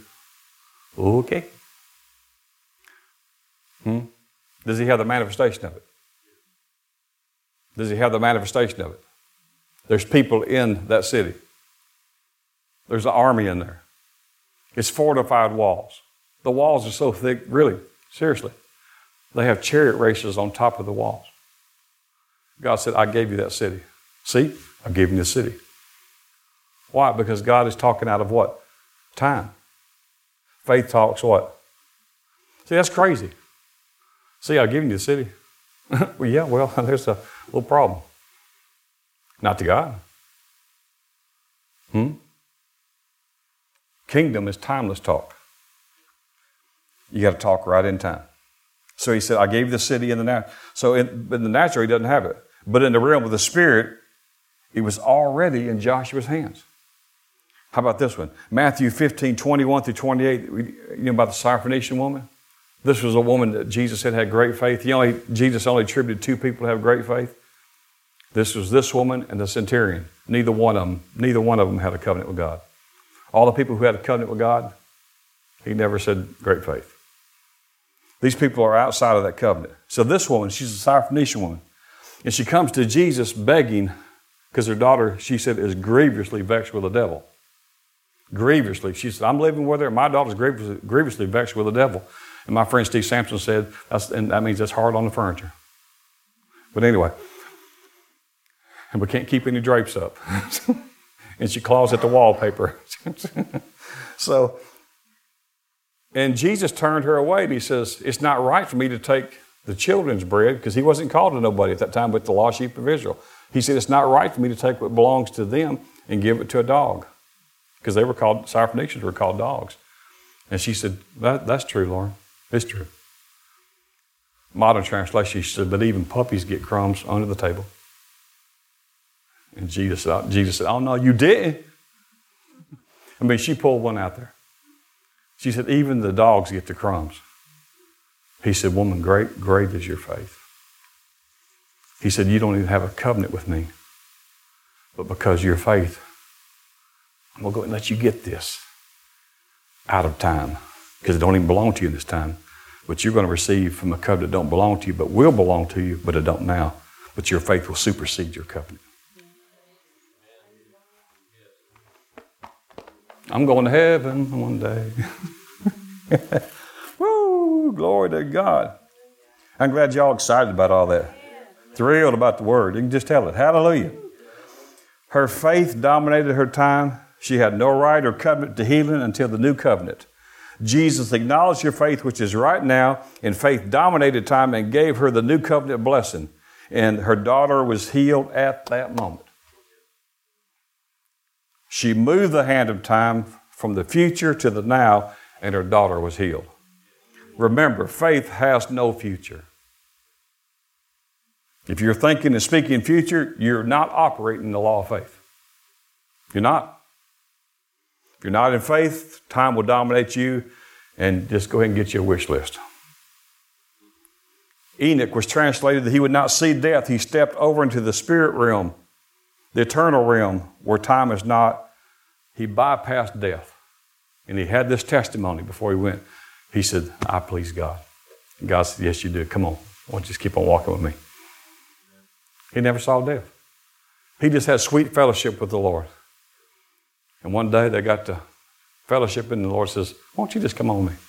Okay. Does he have the manifestation of it? Does he have the manifestation of it? There's people in that city. There's an army in there. It's fortified walls. The walls are so thick, really, seriously. They have chariot races on top of the walls. God said, I gave you that city. See, I gave you the city. Why? Because God is talking out of what? Time. Faith talks what? See, that's crazy. See, I've given you the city. well, there's a little problem. Not to God. Kingdom is timeless talk. You got to talk right in time. So he said, I gave you the city in the natural. So in the natural, he doesn't have it. But in the realm of the Spirit, it was already in Joshua's hands. How about this one? Matthew 15:21-28. You know about the Syrophoenician woman? This was a woman that Jesus said had great faith. Jesus only attributed two people to have great faith. This was this woman and the centurion. Neither one of them had a covenant with God. All the people who had a covenant with God, he never said great faith. These people are outside of that covenant. So this woman, she's a Syrophoenician woman. And she comes to Jesus begging because her daughter, she said, is grievously vexed with the devil. Grievously. She said, I'm living with her. My daughter's grievously vexed with the devil. And my friend Steve Sampson said, that means that's hard on the furniture. But anyway, and we can't keep any drapes up. And she claws at the wallpaper. So And Jesus turned her away, and he says, it's not right for me to take the children's bread, because he wasn't called to nobody at that time but the lost sheep of Israel. He said, it's not right for me to take what belongs to them and give it to a dog, because they were called, Syrophoenicians were called dogs. And she said, that's true, Lord. It's true. Modern translation, she said, but even puppies get crumbs under the table. And Jesus said, oh, no, you didn't. I mean, she pulled one out there. She said, even the dogs get the crumbs. He said, woman, great is your faith. He said, you don't even have a covenant with me. But because of your faith, I'm going to go ahead and let you get this out of time, because it don't even belong to you in this time. But you're going to receive from a covenant that don't belong to you, but will belong to you, but it don't now. But your faith will supersede your covenant. I'm going to heaven one day. Woo, glory to God. I'm glad y'all excited about all that. Thrilled about the word. You can just tell it. Hallelujah. Her faith dominated her time. She had no right or covenant to healing until the new covenant. Jesus acknowledged her faith, which is right now, and faith dominated time and gave her the new covenant blessing. And her daughter was healed at that moment. She moved the hand of time from the future to the now, and her daughter was healed. Remember, faith has no future. If you're thinking and speaking future, you're not operating the law of faith. You're not. If you're not in faith, time will dominate you, and just go ahead and get your wish list. Enoch was translated that he would not see death. He stepped over into the spirit realm, the eternal realm, where time is not. He bypassed death, and he had this testimony before he went. He said, I please God. And God said, yes, you do. Come on. Why don't you just keep on walking with me? He never saw death. He just had sweet fellowship with the Lord. And one day they got to fellowship, and the Lord says, why don't you just come on with me?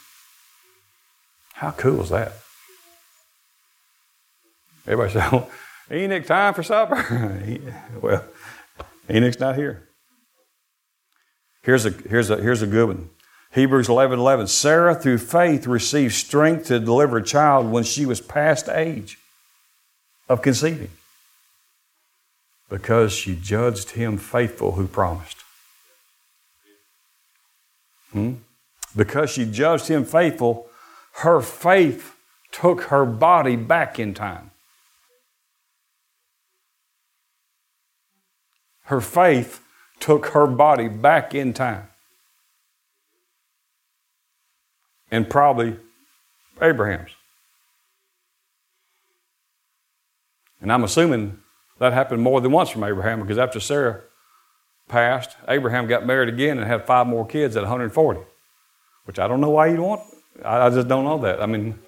How cool is that? Everybody said, well, Enoch, time for supper. Well, Enoch's not here. Here's a good one. Hebrews 11:11. Sarah, through faith, received strength to deliver a child when she was past age of conceiving, because she judged him faithful who promised. Because she judged him faithful, her faith took her body back in time. Her faith took her body back in time. And probably Abraham's. And I'm assuming that happened more than once from Abraham, because after Sarah passed, Abraham got married again and had 5 more kids at 140, which I don't know why you'd want. I just don't know that. I mean,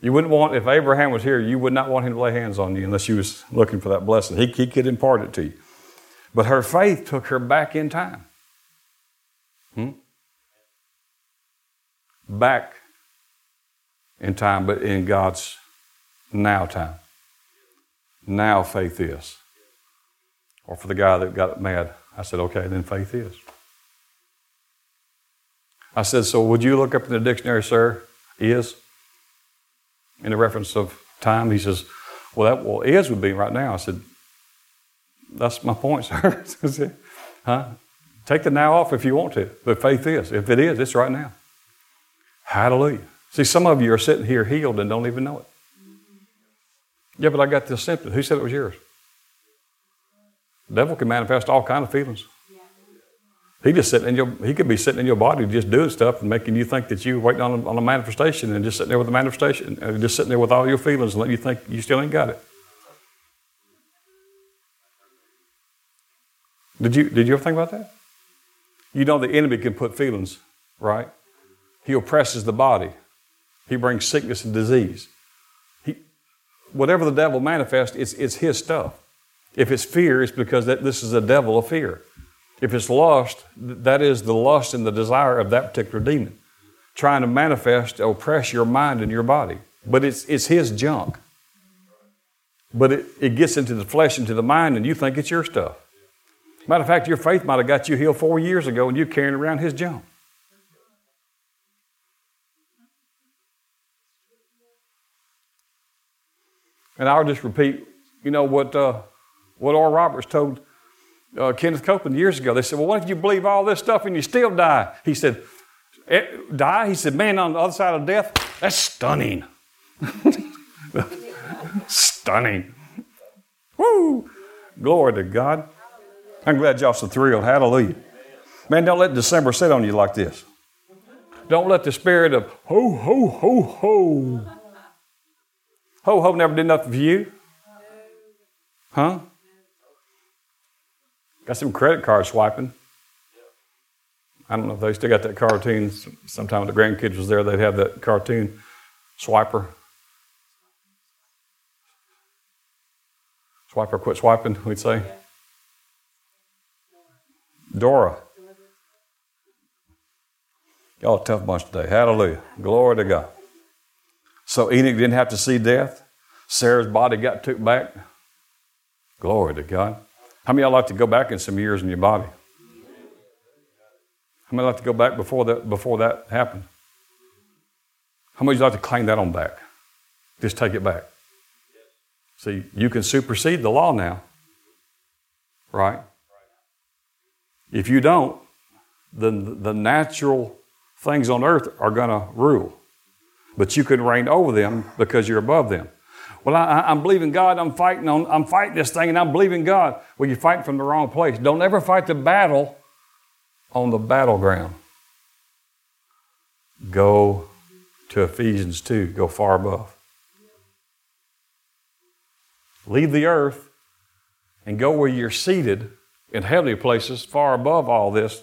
you wouldn't want, if Abraham was here, you would not want him to lay hands on you unless you was looking for that blessing. He could impart it to you. But her faith took her back in time. Back in time, but in God's now time. Now faith is. Or for the guy that got mad, I said, okay, then faith is. I said, so would you look up in the dictionary, sir, is? In the reference of time, he says, well, is would be right now. I said, that's my point, sir. I said, huh? Take the now off if you want to, but faith is. If it is, it's right now. Hallelujah. See, some of you are sitting here healed and don't even know it. Yeah, but I got this symptom. Who said it was yours? The devil can manifest all kinds of feelings. He just sitting in your. He could be sitting in your body, just doing stuff and making you think that you're waiting on a manifestation, and just sitting there with the manifestation, and just sitting there with all your feelings, and letting you think you still ain't got it. Did you ever think about that? You know the enemy can put feelings, right? He oppresses the body. He brings sickness and disease. Whatever the devil manifests, it's his stuff. If it's fear, it's because this is the devil of fear. If it's lust, that is the lust and the desire of that particular demon, trying to manifest, oppress your mind and your body. But it's his junk. But it gets into the flesh, into the mind, and you think it's your stuff. Matter of fact, your faith might have got you healed 4 years ago, and you're carrying around his junk. And I'll just repeat, you know, what Oral Roberts told Kenneth Copeland years ago. They said, well, what if you believe all this stuff and you still die? He said, die? He said, man, on the other side of death, that's stunning. Stunning. Woo! Glory to God. I'm glad y'all so thrilled. Hallelujah. Man, don't let December sit on you like this. Don't let the spirit of ho, ho, ho, ho. Ho, ho never did nothing for you. Huh? Got some credit card swiping. I don't know if they still got that cartoon. Sometime when the grandkids was there, they'd have that cartoon swiper. Swiper, quit swiping, we'd say. Dora. Y'all a tough bunch today. Hallelujah. Glory to God. So Enoch didn't have to see death. Sarah's body got took back. Glory to God. How many of y'all like to go back in some years in your body? How many like to go back before that happened? How many of you like to claim that on back? Just take it back. See, you can supersede the law now, right? If you don't, then the natural things on earth are going to rule. But you can reign over them because you're above them. Well, I'm believing God. I'm fighting this thing, and I'm believing God. Well, you're fighting from the wrong place. Don't ever fight the battle on the battleground. Go to Ephesians 2. Go far above. Leave the earth and go where you're seated in heavenly places, far above all this,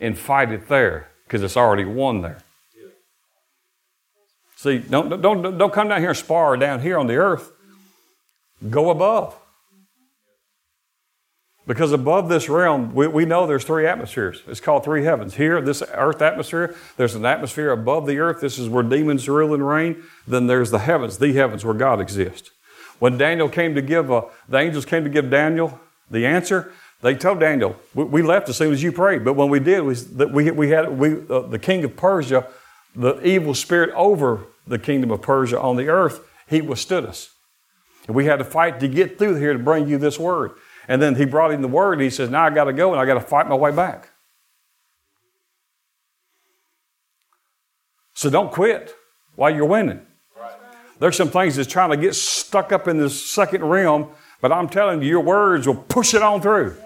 and fight it there because it's already won there. See, don't come down here and spar down here on the earth. Go above. Because above this realm, we know there's three atmospheres. It's called three heavens. Here, this earth atmosphere, there's an atmosphere above the earth. This is where demons rule and reign. Then there's the heavens where God exists. When Daniel came to give, the angels came to give Daniel the answer, they told Daniel, we left as soon as you prayed. But when we did, the king of Persia, the evil spirit over the kingdom of Persia on the earth, he withstood us. And we had to fight to get through here to bring you this word. And then he brought in the word and he says, now I got to go and I got to fight my way back. So don't quit while you're winning. Right. There's some things that's trying to get stuck up in this second realm, but I'm telling you, your words will push it on through.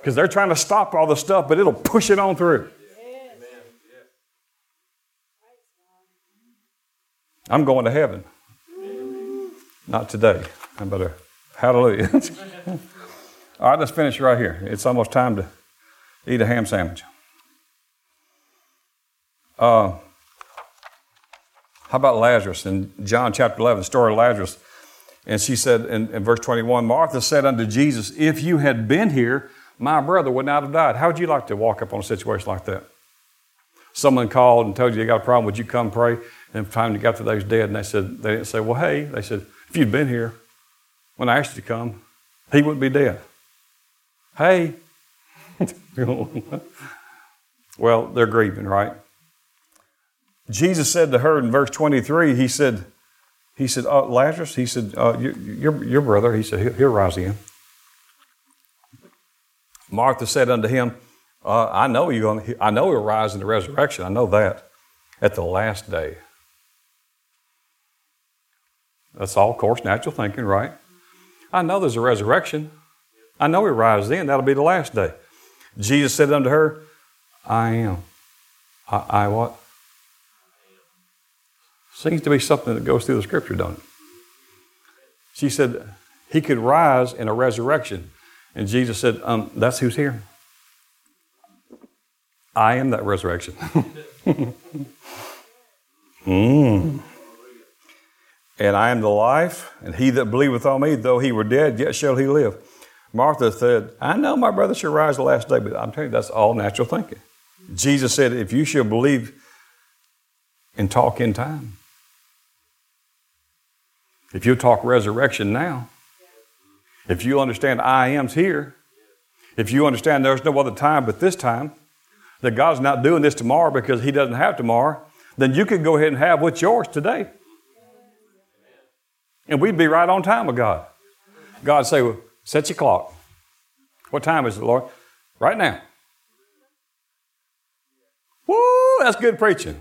Because they're trying to stop all the stuff, but it'll push it on through. I'm going to heaven. Not today. I better. Hallelujah. All right, let's finish right here. It's almost time to eat a ham sandwich. How about Lazarus? In John chapter 11, story of Lazarus. And she said in verse 21, Martha said unto Jesus, if you had been here, my brother would not have died. How would you like to walk up on a situation like that? Someone called and told you they got a problem. Would you come pray? And by the time you got to those dead, and they didn't say, well, hey, they said, if you'd been here, when I asked you to come, he wouldn't be dead. Hey. Well, they're grieving, right? Jesus said to her in verse 23, he said, Lazarus, he said, your brother, he said, he'll rise again. Martha said unto him, I know he'll rise in the resurrection. I know that at the last day. That's all, of course, natural thinking, right? I know there's a resurrection. I know he'll rise then. That'll be the last day. Jesus said unto her, I am. I what? Seems to be something that goes through the scripture, don't it? She said he could rise in a resurrection. And Jesus said, that's who's here. I am that resurrection. And I am the life, and he that believeth on me, though he were dead, yet shall he live. Martha said, I know my brother shall rise the last day, but I'm telling you, that's all natural thinking. Jesus said, if you shall believe and talk in time. If you talk resurrection now, if you understand I am's here, if you understand there's no other time but this time, that God's not doing this tomorrow because he doesn't have tomorrow, then you can go ahead and have what's yours today. and we'd be right on time with God. God say, well, set your clock. What time is it, Lord? Right now. Woo, that's good preaching.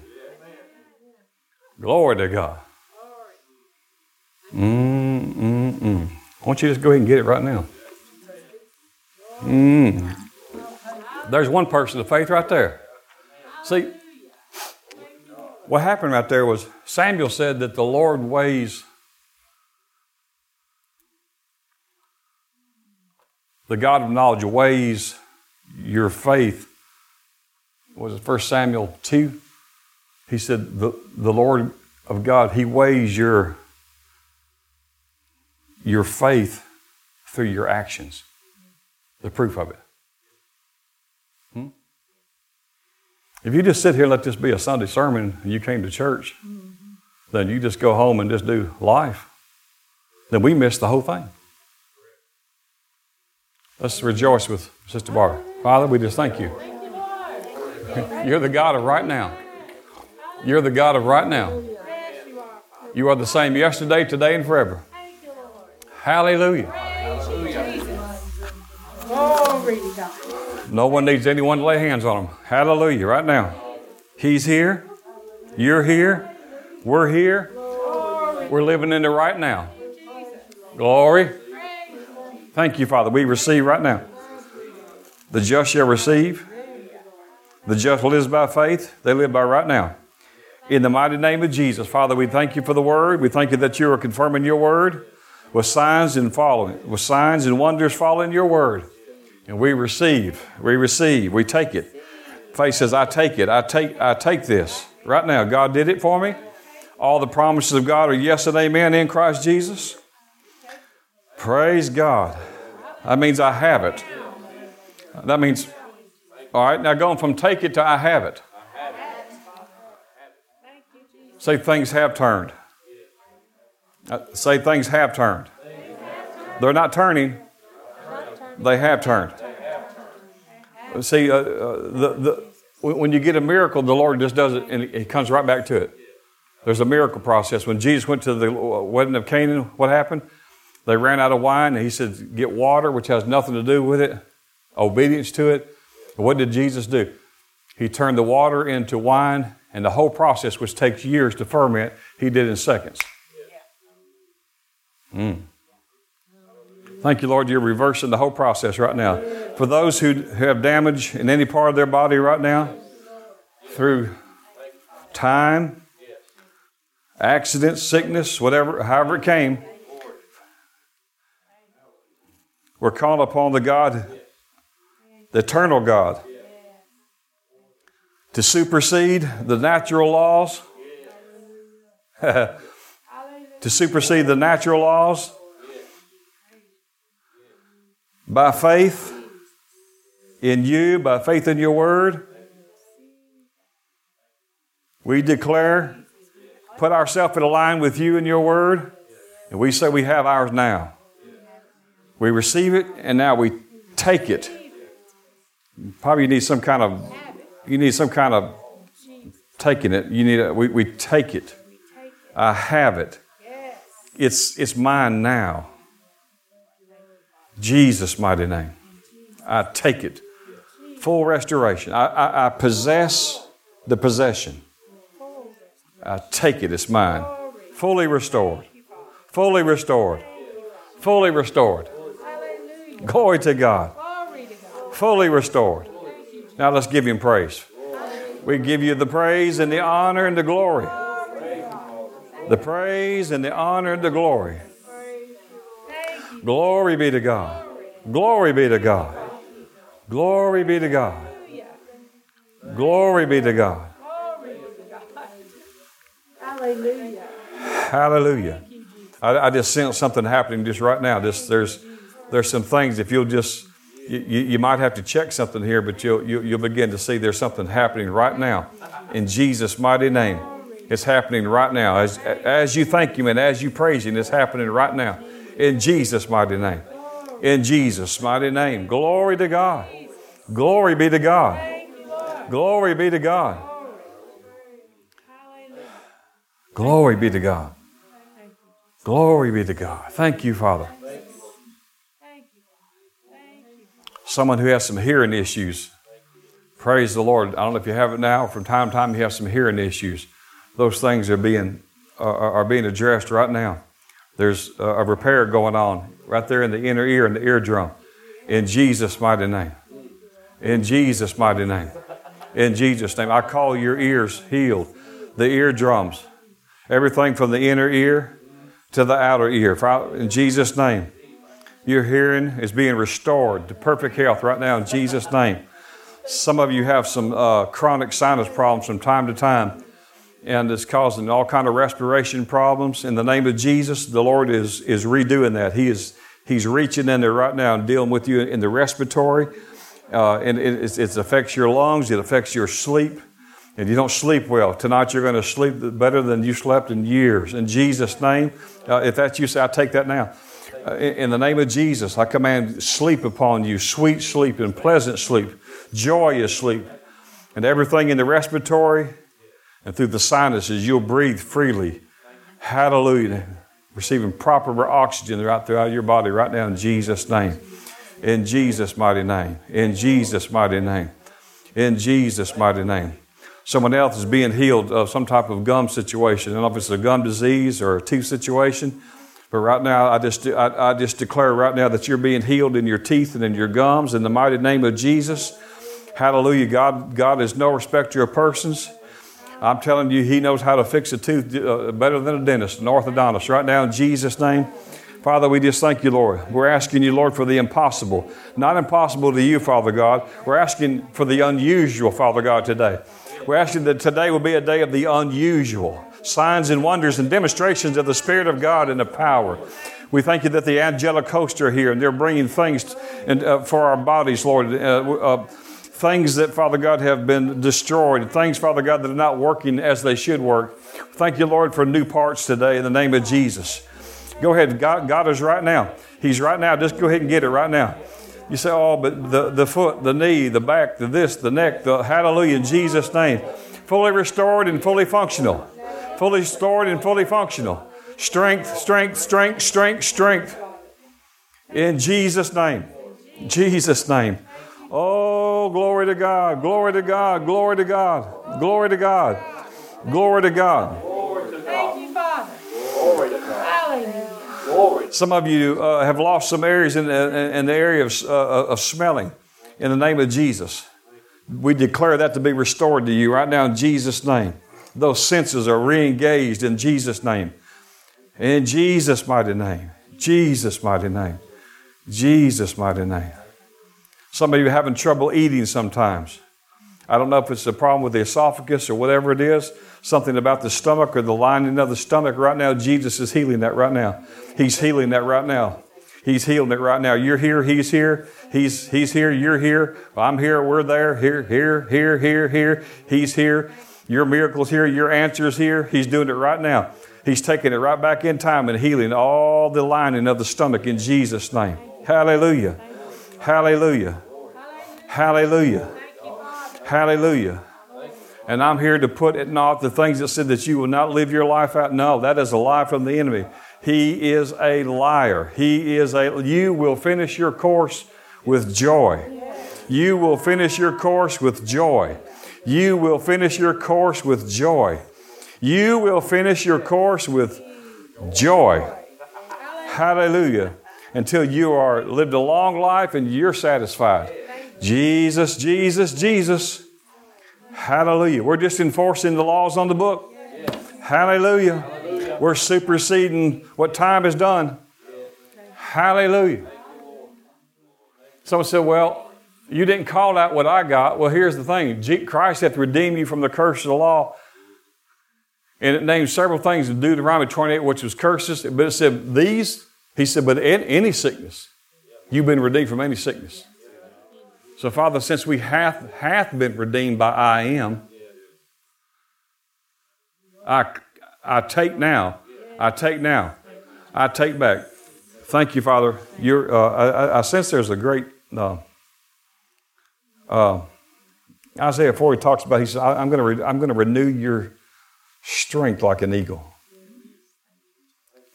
Glory to God. Won't you just go ahead and get it right now? There's one person of faith right there. See, what happened right there was Samuel said that the Lord weighs the God of knowledge weighs your faith. Was it 1 Samuel 2? He said, the Lord of God, He weighs your faith through your actions. The proof of it. If you just sit here and let this be a Sunday sermon and you came to church, then you just go home and just do life, then we miss the whole thing. Let's rejoice with Sister Barbara. Father, we just thank you. You're the God of right now. You're the God of right now. You are the same yesterday, today, and forever. Hallelujah. No one needs anyone to lay hands on them. Hallelujah. Right now. He's here. You're here. We're here. We're living in the right now. Glory. Thank you, Father. We receive right now. The just shall receive. The just lives by faith. They live by right now. In the mighty name of Jesus. Father, we thank you for the word. We thank you that you are confirming your word with signs and wonders following your word. And we receive, we take it. Faith says, I take it, I take this. Right now, God did it for me. All the promises of God are yes and amen in Christ Jesus. Praise God. That means I have it. That means, all right, now going from take it to I have it. Say things have turned. Say things have turned. They're not turning. They have turned. See, when you get a miracle, the Lord just does it, and He comes right back to it. There's a miracle process. When Jesus went to the wedding of Canaan, what happened? They ran out of wine, and He said, get water, which has nothing to do with it, obedience to it. And what did Jesus do? He turned the water into wine, and the whole process, which takes years to ferment, He did in seconds. Thank you, Lord, you're reversing the whole process right now. For those who have damage in any part of their body right now, through time, accident, sickness, whatever, however it came, we're calling upon the God, the eternal God, to supersede the natural laws, to supersede the natural laws, by faith in you, by faith in your word, we declare, put ourselves in a line with you and your word, and we say we have ours now. We receive it, and now we take it. Probably you need some kind of taking it. You need we take it. I have it. It's mine now. Jesus' mighty name. I take it. Full restoration. I possess the possession. I take it. It's mine. Fully restored. Fully restored. Fully restored. Glory to God. Fully restored. Now let's give Him praise. We give you the praise and the honor and the glory. The praise and the honor and the glory. Glory be to God. Glory be to God. Glory be to God. Glory be to God. Hallelujah. Hallelujah. I just sense something happening just right now. There's some things. If you'll just, you might have to check something here, but you'll begin to see there's something happening right now in Jesus' mighty name. It's happening right now. As you thank Him and as you praise Him, it's happening right now. In Jesus' mighty name. In Jesus' mighty name. Glory to God. Glory be to God. Glory be to God. Glory be to God. Glory be to God. Thank you, Father. Someone who has some hearing issues. Praise the Lord. I don't know if you have it now. From time to time, you have some hearing issues. Those things are being addressed right now. There's a repair going on right there in the inner ear and the eardrum. In Jesus' mighty name. In Jesus' mighty name. In Jesus' name. I call your ears healed. The eardrums. Everything from the inner ear to the outer ear. In Jesus' name. Your hearing is being restored to perfect health right now in Jesus' name. Some of you have some chronic sinus problems from time to time, and it's causing all kind of respiration problems. In the name of Jesus, the Lord is redoing that. He's reaching in there right now and dealing with you in the respiratory, and it affects your lungs. It affects your sleep, and you don't sleep well. Tonight you're going to sleep better than you slept in years. In Jesus' name, if that's you, say, I take that now. In the name of Jesus, I command sleep upon you, sweet sleep and pleasant sleep, joyous sleep, and everything in the respiratory and through the sinuses, you'll breathe freely. Hallelujah. Receiving proper oxygen right throughout your body right now in Jesus' name. In Jesus' mighty name. In Jesus' mighty name. In Jesus' mighty name. Someone else is being healed of some type of gum situation. I don't know if it's a gum disease or a tooth situation. But right now, I just declare right now that you're being healed in your teeth and in your gums in the mighty name of Jesus. Hallelujah. God is no respecter of persons. I'm telling you, He knows how to fix a tooth better than a dentist, an orthodontist. Right now, in Jesus' name, Father, we just thank you, Lord. We're asking you, Lord, for the impossible. Not impossible to you, Father God. We're asking for the unusual, Father God, today. We're asking that today will be a day of the unusual. Signs and wonders and demonstrations of the Spirit of God and the power. We thank you that the angelic hosts are here and they're bringing things for our bodies, Lord. Things that, Father God, have been destroyed. Things, Father God, that are not working as they should work. Thank you, Lord, for new parts today in the name of Jesus. Go ahead. God is right now. He's right now. Just go ahead and get it right now. You say, oh, but the foot, the knee, the back, the this, the neck, the hallelujah in Jesus' name. Fully restored and fully functional. Fully restored and fully functional. Strength, strength, strength, strength, strength. In Jesus' name. Jesus' name. Oh, glory to God. Glory to God. Glory to God. Glory to God. Glory to God. Thank you, Father. Glory to God. Hallelujah. Some of you have lost some areas in the area of smelling. In the name of Jesus. We declare that to be restored to you right now in Jesus' name. Those senses are re-engaged in Jesus' name. In Jesus' mighty name. Jesus' mighty name. Jesus' mighty name. Some of you are having trouble eating sometimes. I don't know if it's a problem with the esophagus or whatever it is. Something about the stomach or the lining of the stomach right now. Jesus is healing that right now. He's healing that right now. He's healing it right now. You're here. He's here. He's here. You're here. I'm here. We're there. Here. He's here. Your miracle's here. Your answer's here. He's doing it right now. He's taking it right back in time and healing all the lining of the stomach in Jesus' name. Hallelujah. Hallelujah. Hallelujah. Hallelujah. And I'm here to put at naught the things that said that you will not live your life out. No, that is a lie from the enemy. He is a liar. You will finish your course with joy. You will finish your course with joy. You will finish your course with joy. You will finish your course with joy. Hallelujah. Until you are lived a long life and you're satisfied. Jesus, Jesus, Jesus. Hallelujah. We're just enforcing the laws on the book. Hallelujah. We're superseding what time has done. Hallelujah. Someone said, well, you didn't call out what I got. Well, here's the thing. Christ hath redeemed you from the curse of the law. And it named several things in Deuteronomy 28, which was curses. But it said these. He said, but any sickness. You've been redeemed from any sickness. So, Father, since we hath been redeemed by I am, I take now. I take back. Thank you, Father. I sense there's a great... Isaiah 4, he talks about, he says, I'm going to renew your strength like an eagle.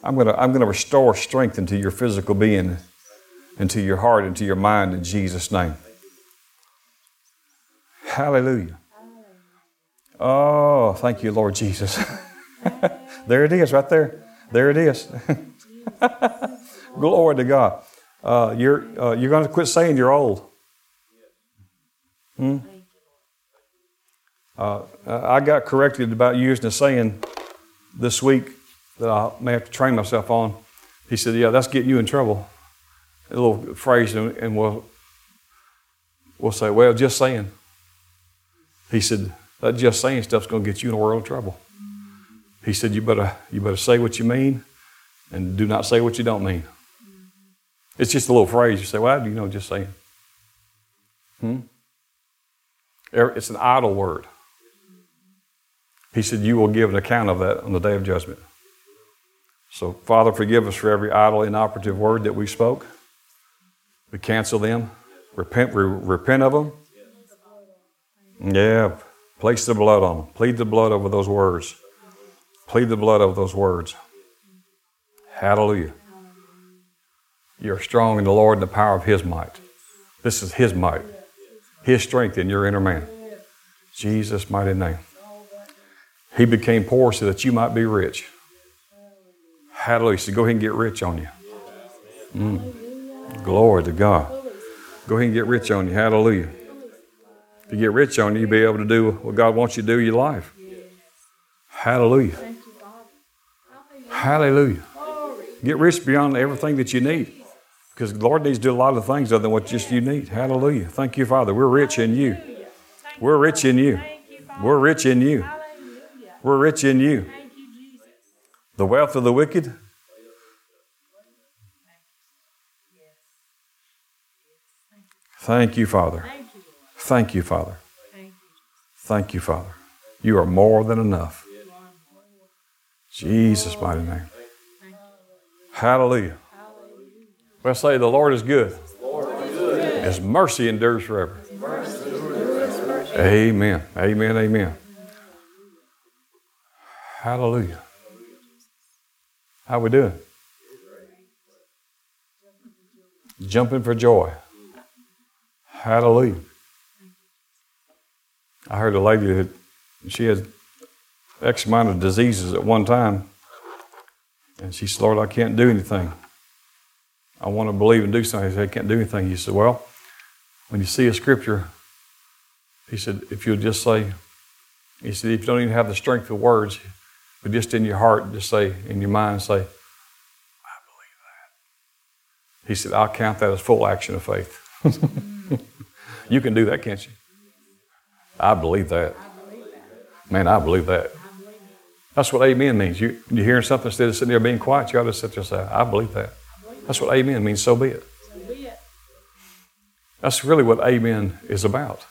I'm going to restore strength into your physical being, into your heart, into your mind, in Jesus' name. Hallelujah. Oh, thank you, Lord Jesus. There it is right there. There it is. Glory to God. You're going to quit saying you're old. I got corrected about using a saying this week that I may have to train myself on. He said, yeah, that's getting you in trouble. A little phrase, and we'll say, well, just saying. He said, that just saying stuff's going to get you in a world of trouble. He said, you better say what you mean and do not say what you don't mean. It's just a little phrase. You say, well, how do you know just saying? It's an idle word. He said, you will give an account of that on the day of judgment. So, Father, forgive us for every idle, inoperative word that we spoke. We cancel them. Repent of them. Yeah. Place the blood on them. Plead the blood over those words. Plead the blood over those words. Hallelujah. You're strong in the Lord and the power of His might. This is His might. His strength in your inner man. Jesus' mighty name. He became poor so that you might be rich. Hallelujah. So go ahead and get rich on you. Glory to God. Go ahead and get rich on you. Hallelujah. If you get rich on you, you'll be able to do what God wants you to do in your life. Hallelujah. Hallelujah. Get rich beyond everything that you need. Because the Lord needs to do a lot of things other than what just you need. Hallelujah. Thank you, Father. We're rich in you. We're rich in you. We're rich in you. We're rich in you. The wealth of the wicked. Thank you, Father. Thank you, Father. Thank you, Father. You are more than enough. Jesus' mighty name. Hallelujah. Well, say the Lord is good. His mercy endures forever. Amen. Amen. Amen. Hallelujah. How we doing? Jumping for joy. Hallelujah. I heard a lady that she had X amount of diseases at one time. And she said, Lord, I can't do anything. I want to believe and do something. He said, I can't do anything. He said, well, when you see a scripture, he said, if you'll just say, he said, if you don't even have the strength of words, but just in your heart, just say, in your mind, say, I believe that. He said, I'll count that as full action of faith. You can do that, can't you? I believe that. Man, I believe that. That's what amen means. You're hearing something, instead of sitting there being quiet, you ought to sit there and say, I believe that. That's what amen means, so be it. That's really what amen is about.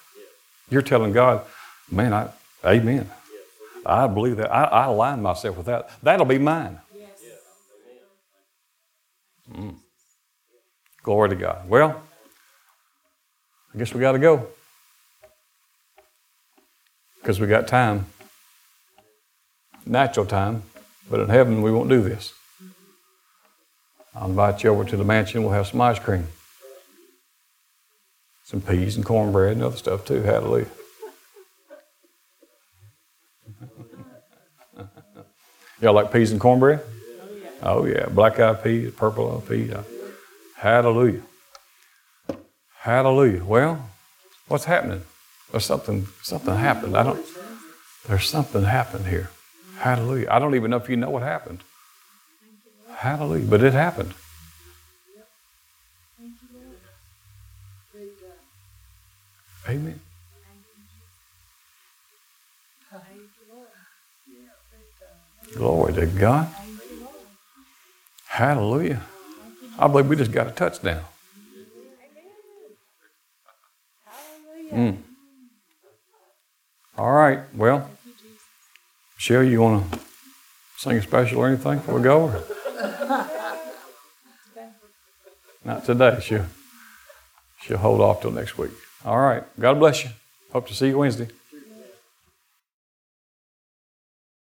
You're telling God, man, amen. I believe that. I align myself with that. That'll be mine. Glory to God. Well, I guess we got to go. Because we got time. Natural time. But in heaven, we won't do this. I'll invite you over to the mansion. We'll have some ice cream. Some peas and cornbread and other stuff too. Hallelujah. Y'all like peas and cornbread? Oh yeah. Black-eyed peas, purple-eyed peas. Hallelujah. Hallelujah. Well, what's happening? There's something happened. There's something happened here. Hallelujah. I don't even know if you know what happened. Hallelujah. But it happened. Amen. Glory to God. Hallelujah. I believe we just got a touchdown. All right. Well, Cheryl, you want to sing a special or anything before we go? Or? Not today. She'll hold off till next week. All right. God bless you. Hope to see you Wednesday.